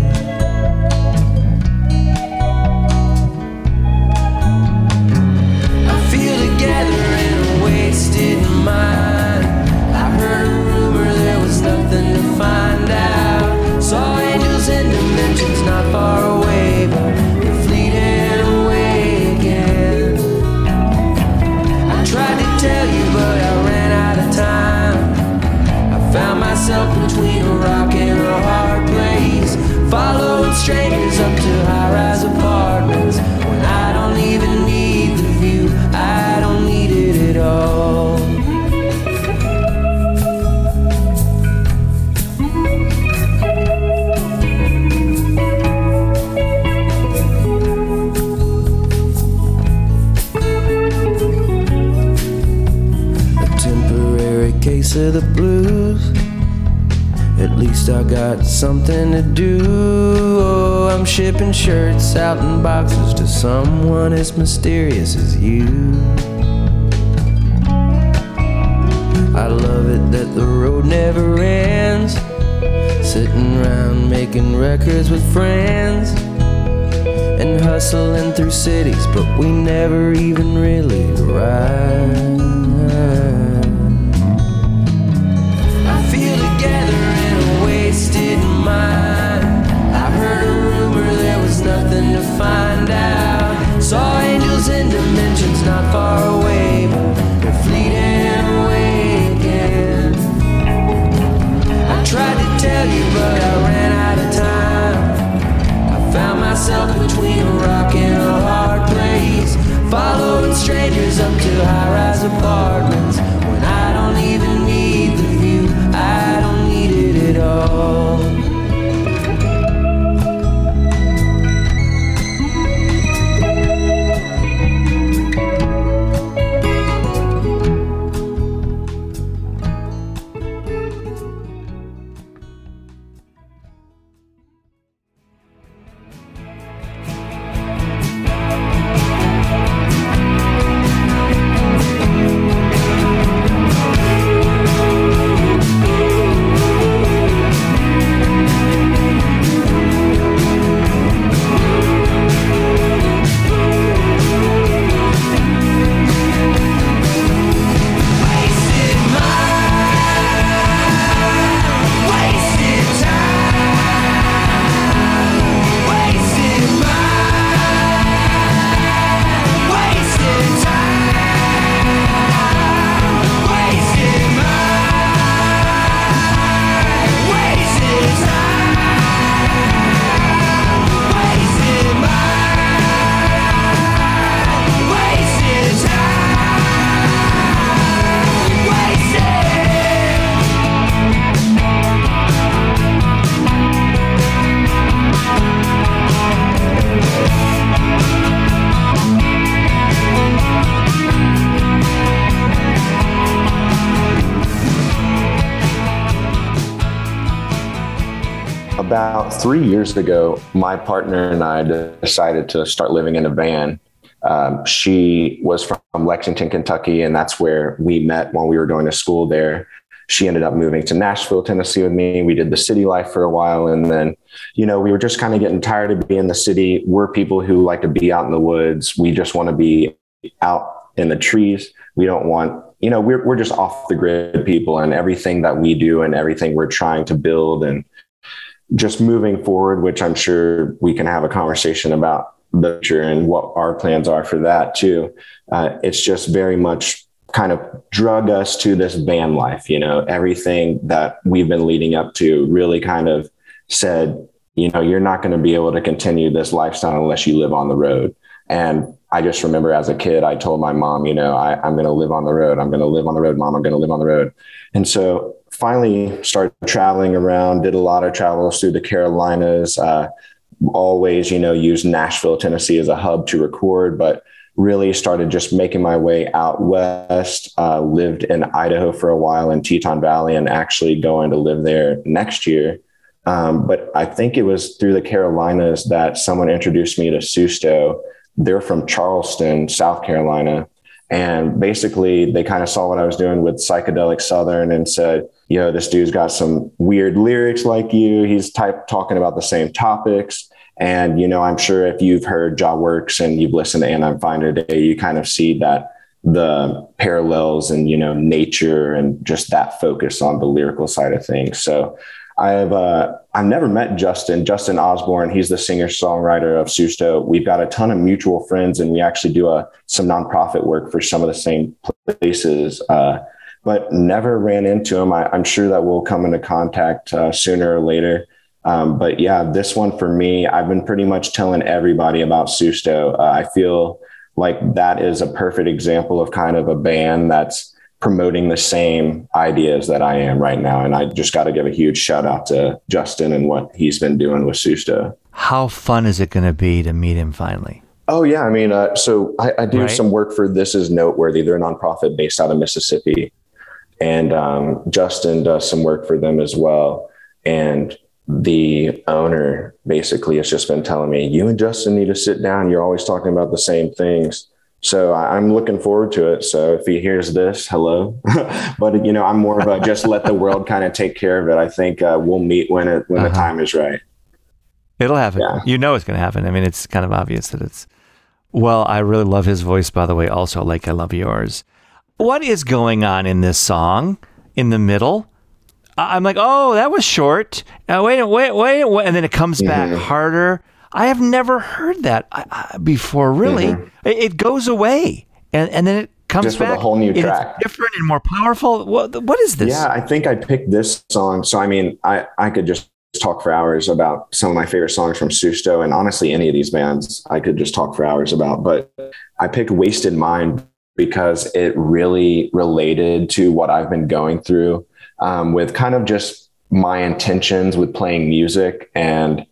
Between a rock and a hard place, following strangers up to high-rise apartments. When I don't even need the view, I don't need it at all. A temporary case of the blues. At least I got something to do. Oh, I'm shipping shirts out in boxes to someone as mysterious as you. I love it that the road never ends. Sitting around making records with friends and hustling through cities, but we never even really arrived. I feel together. Wasted mind. I heard a rumor there was nothing to find out. Saw angels in dimensions not far away, but they're fleeting away again. I tried to tell you, but I ran out of time. I found myself between a rock and a hard place, following strangers up to high-rise. About 3 years ago, my partner and I decided to start living in a van. She was from Lexington, Kentucky, and that's where we met when we were going to school there. She ended up moving to Nashville, Tennessee with me. We did the city life for a while. And then, you know, we were just kind of getting tired of being in the city. We're people who like to be out in the woods. We just want to be out in the trees. We don't want, you know, we're just off the grid people, and everything that we do and everything we're trying to build and just moving forward, which I'm sure we can have a conversation about the future and what our plans are for that too. It's just very much kind of drug us to this van life. You know, everything that we've been leading up to really kind of said, you know, you're not going to be able to continue this lifestyle unless you live on the road. And I just remember as a kid, I told my mom, you know, I'm going to live on the road. I'm going to live on the road, Mom. I'm going to live on the road. And so finally started traveling around, did a lot of travels through the Carolinas, always, you know, used Nashville, Tennessee as a hub to record, but really started just making my way out west, lived in Idaho for a while in Teton Valley, and actually going to live there next year. But I think it was through the Carolinas that someone introduced me to Susto. They're from Charleston, South Carolina. And basically they kind of saw what I was doing with psychedelic Southern and said, you know, this dude's got some weird lyrics like you. He's talking about the same topics. And, you know, I'm sure if you've heard Jaw Works and you've listened to And I'm Fine Today, you kind of see that the parallels and, you know, nature and just that focus on the lyrical side of things. So I've never met Justin Osborne. He's the singer songwriter of Susto. We've got a ton of mutual friends, and we actually do some nonprofit work for some of the same places, but never ran into him. I'm sure that we'll come into contact sooner or later. But yeah, this one for me, I've been pretty much telling everybody about Susto. I feel like that is a perfect example of kind of a band that's promoting the same ideas that I am right now. And I just got to give a huge shout out to Justin and what he's been doing with Susto. How fun is it going to be to meet him finally? Oh yeah. I mean, so I do some work for This Is Noteworthy. They're a nonprofit based out of Mississippi, and Justin does some work for them as well. And the owner basically has just been telling me, you and Justin need to sit down. You're always talking about the same things. So I'm looking forward to it. So if he hears this, hello. But, you know, I'm more of a just let the world kind of take care of it. I think we'll meet when the time is right. It'll happen. Yeah. You know, it's going to happen. I mean, it's kind of obvious that it's, well, I really love his voice, by the way. Also, like I love yours. What is going on in this song in the middle? I'm like, oh, that was short. Wait. And then it comes back harder. I have never heard that before, really. Mm-hmm. It goes away and then it comes just back. Just with a whole new track. It's different and more powerful. What is this? Yeah, I think I picked this song. So, I mean, I could just talk for hours about some of my favorite songs from Susto. And honestly, any of these bands I could just talk for hours about. But I picked Wasted Mind because it really related to what I've been going through. With kind of just my intentions with playing music. And,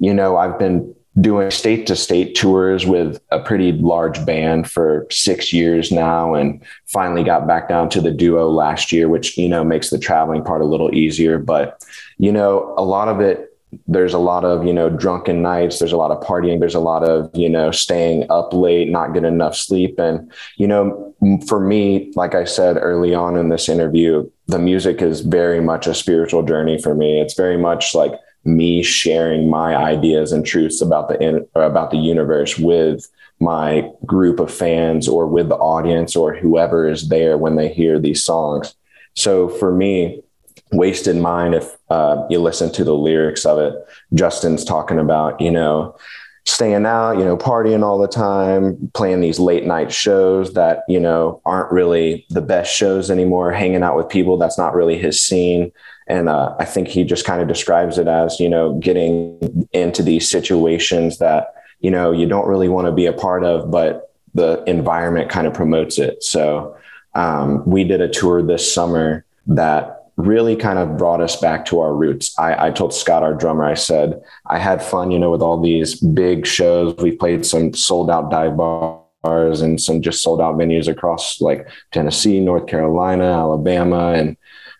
you know, I've been doing state to state tours with a pretty large band for 6 years now, and finally got back down to the duo last year, which, you know, makes the traveling part a little easier. But, you know, a lot of it, there's a lot of, you know, drunken nights, there's a lot of partying, there's a lot of, you know, staying up late, not getting enough sleep. And, you know, for me, like I said early on in this interview, the music is very much a spiritual journey for me. It's very much like me sharing my ideas and truths about the universe with my group of fans or with the audience or whoever is there when they hear these songs. So for me, Wasted Mind, if you listen to the lyrics of it, Justin's talking about, you know, staying out, you know, partying all the time, playing these late night shows that, you know, aren't really the best shows anymore, hanging out with people that's not really his scene. And I think he just kind of describes it as, you know, getting into these situations that, you know, you don't really want to be a part of, but the environment kind of promotes it. So we did a tour this summer that really kind of brought us back to our roots. I told Scott, our drummer, I said, I had fun, you know, with all these big shows. We played some sold out dive bars and some just sold out venues across like Tennessee, North Carolina, Alabama. And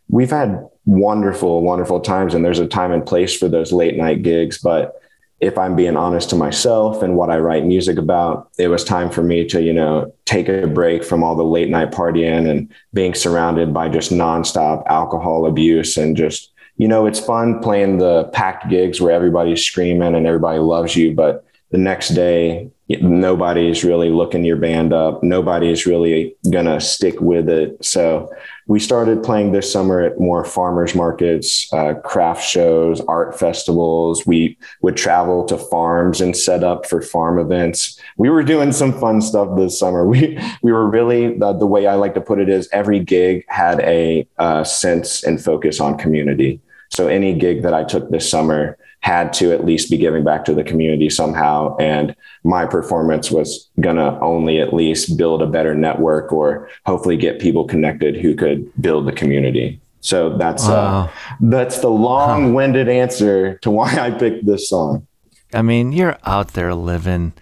we've had wonderful, wonderful times. And there's a time and place for those late night gigs. But if I'm being honest to myself and what I write music about, it was time for me to, you know, take a break from all the late night partying and being surrounded by just nonstop alcohol abuse. And just, you know, it's fun playing the packed gigs where everybody's screaming and everybody loves you. But the next day, nobody's really looking your band up. Nobody's really going to stick with it. So we started playing this summer at more farmers markets, craft shows, art festivals. We would travel to farms and set up for farm events. We were doing some fun stuff this summer. We were really, the way I like to put it is every gig had a sense and focus on community. So any gig that I took this summer had to at least be giving back to the community somehow. And my performance was gonna only at least build a better network or hopefully get people connected who could build the community. So that's the long-winded answer to why I picked this song. I mean, you're out there living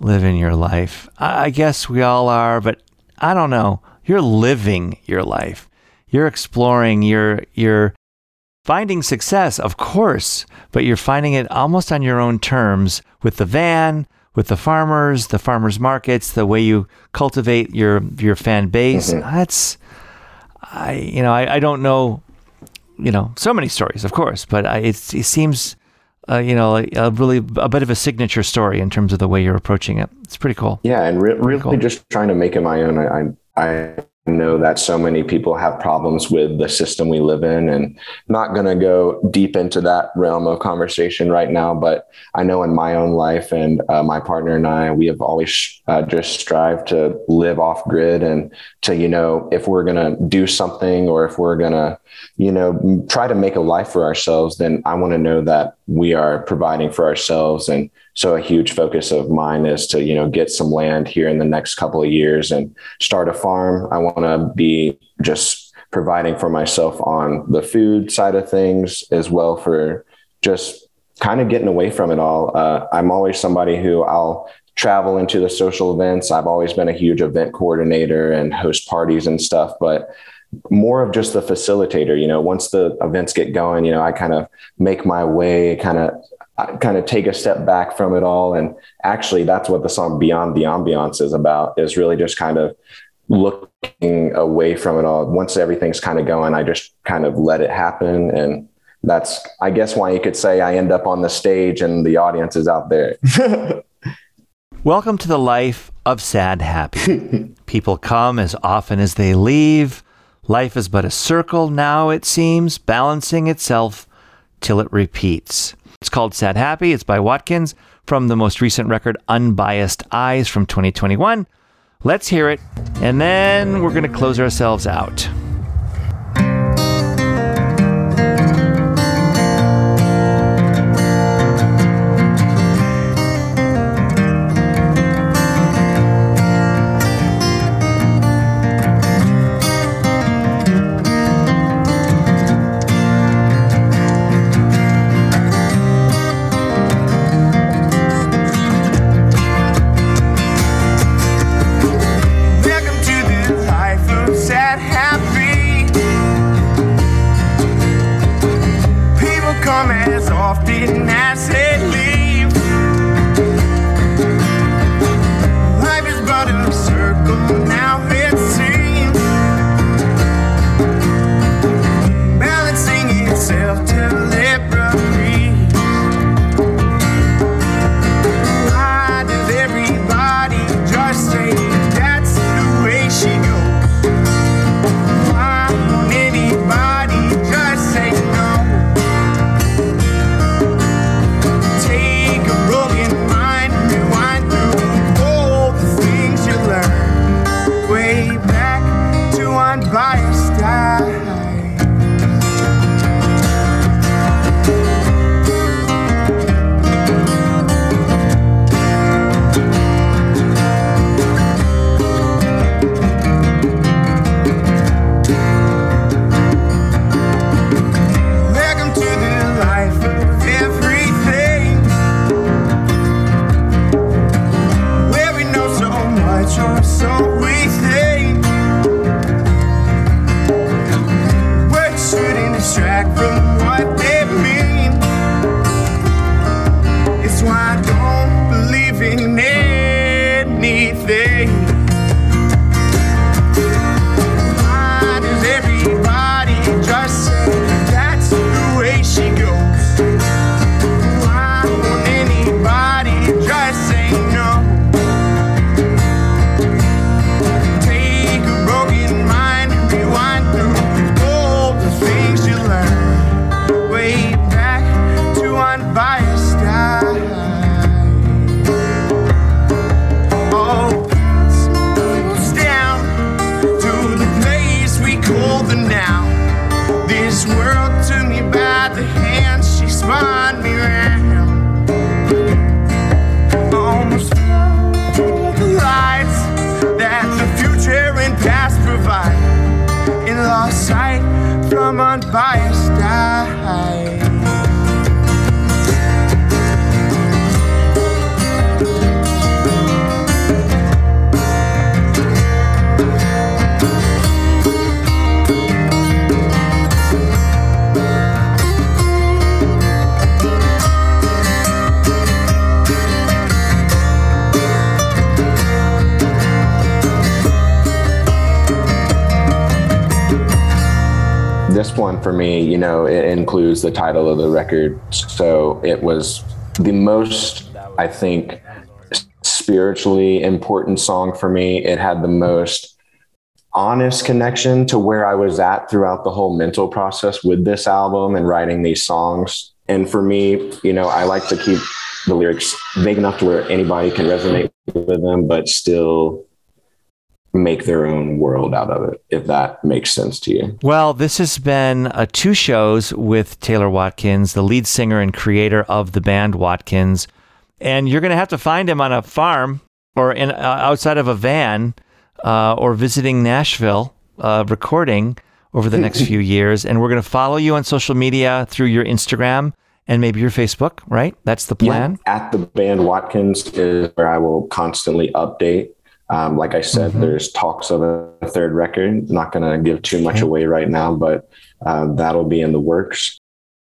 your life. I guess we all are, but I don't know. You're living your life. You're exploring your finding success, of course, but you're finding it almost on your own terms with the van, with the farmers markets, the way you cultivate your fan base. Mm-hmm. That's, I don't know, you know, so many stories, of course, but it seems, a bit of a signature story in terms of the way you're approaching it. It's pretty cool. Yeah, and really cool. Just trying to make it my own. I know that so many people have problems with the system we live in, and not going to go deep into that realm of conversation right now, but I know in my own life and my partner and I, we have always just strived to live off grid and to, you know, if we're going to do something or if we're going to, you know, try to make a life for ourselves, then I want to know that we are providing for ourselves. And so a huge focus of mine is to, you know, get some land here in the next couple of years and start a farm. I want to be just providing for myself on the food side of things as well, for just kind of getting away from it all. I'm always somebody who I'll travel into the social events. I've always been a huge event coordinator and host parties and stuff, but more of just the facilitator. You know, once the events get going, you know, I kind of make my way, kind of take a step back from it all. And actually that's what the song Beyond the Ambiance is about, is really just kind of looking away from it all. Once everything's kind of going, I just kind of let it happen. And that's, I guess, why you could say I end up on the stage and the audience is out there. Welcome to the life of Sad Happy. People come as often as they leave. Life is but a circle now, it seems, balancing itself till it repeats. It's called Sad Happy. It's by Watkins from the most recent record, Unbiased Eyes, from 2021. Let's hear it, and then we're going to close ourselves out. Unbiased eyes. This one for me, you know, it includes the title of the record. So it was the most, I think, spiritually important song for me. It had the most honest connection to where I was at throughout the whole mental process with this album and writing these songs. And for me, you know, I like to keep the lyrics vague enough to where anybody can resonate with them, but still make their own world out of it, if that makes sense to you. Well, this has been two shows with Taylor Watkins, the lead singer and creator of the band Watkins. And you're going to have to find him on a farm or in outside of a van or visiting Nashville recording over the next few years. And we're going to follow you on social media through your Instagram and maybe your Facebook, right? That's the plan. Yeah, at the band Watkins is where I will constantly update. Like I said, there's talks of a third record. Not going to give too much away right now, but that'll be in the works.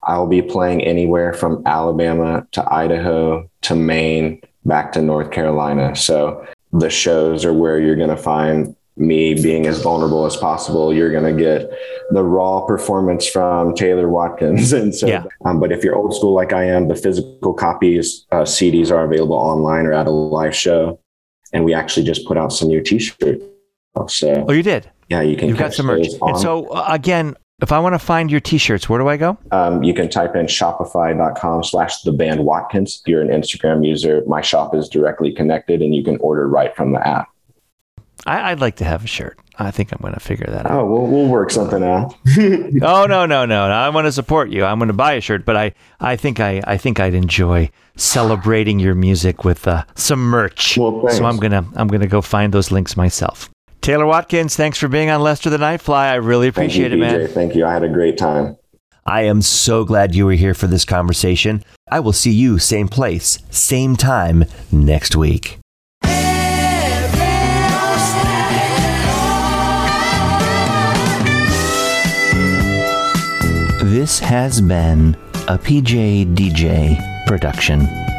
I'll be playing anywhere from Alabama to Idaho to Maine, back to North Carolina. So the shows are where you're going to find me being as vulnerable as possible. You're going to get the raw performance from Taylor Watkins. And so, but if you're old school like I am, the physical copies, CDs are available online or at a live show. And we actually just put out some new t-shirts. So, oh, you did? Yeah, you can. You've got some merch. And so, again, if I want to find your t-shirts, where do I go? You can type in shopify.com/thebandwatkins. If you're an Instagram user, my shop is directly connected and you can order right from the app. I'd like to have a shirt. I think I'm going to figure that out. Oh, we'll work something out. Oh, no. I want to support you. I'm going to buy a shirt, but I think I'd enjoy celebrating your music with some merch. Well, so I'm going to go find those links myself. Taylor Watkins, thanks for being on Lester the Nightfly. I really appreciate it, man. Thank you. I had a great time. I am so glad you were here for this conversation. I will see you same place, same time next week. This has been a PJ DJ production.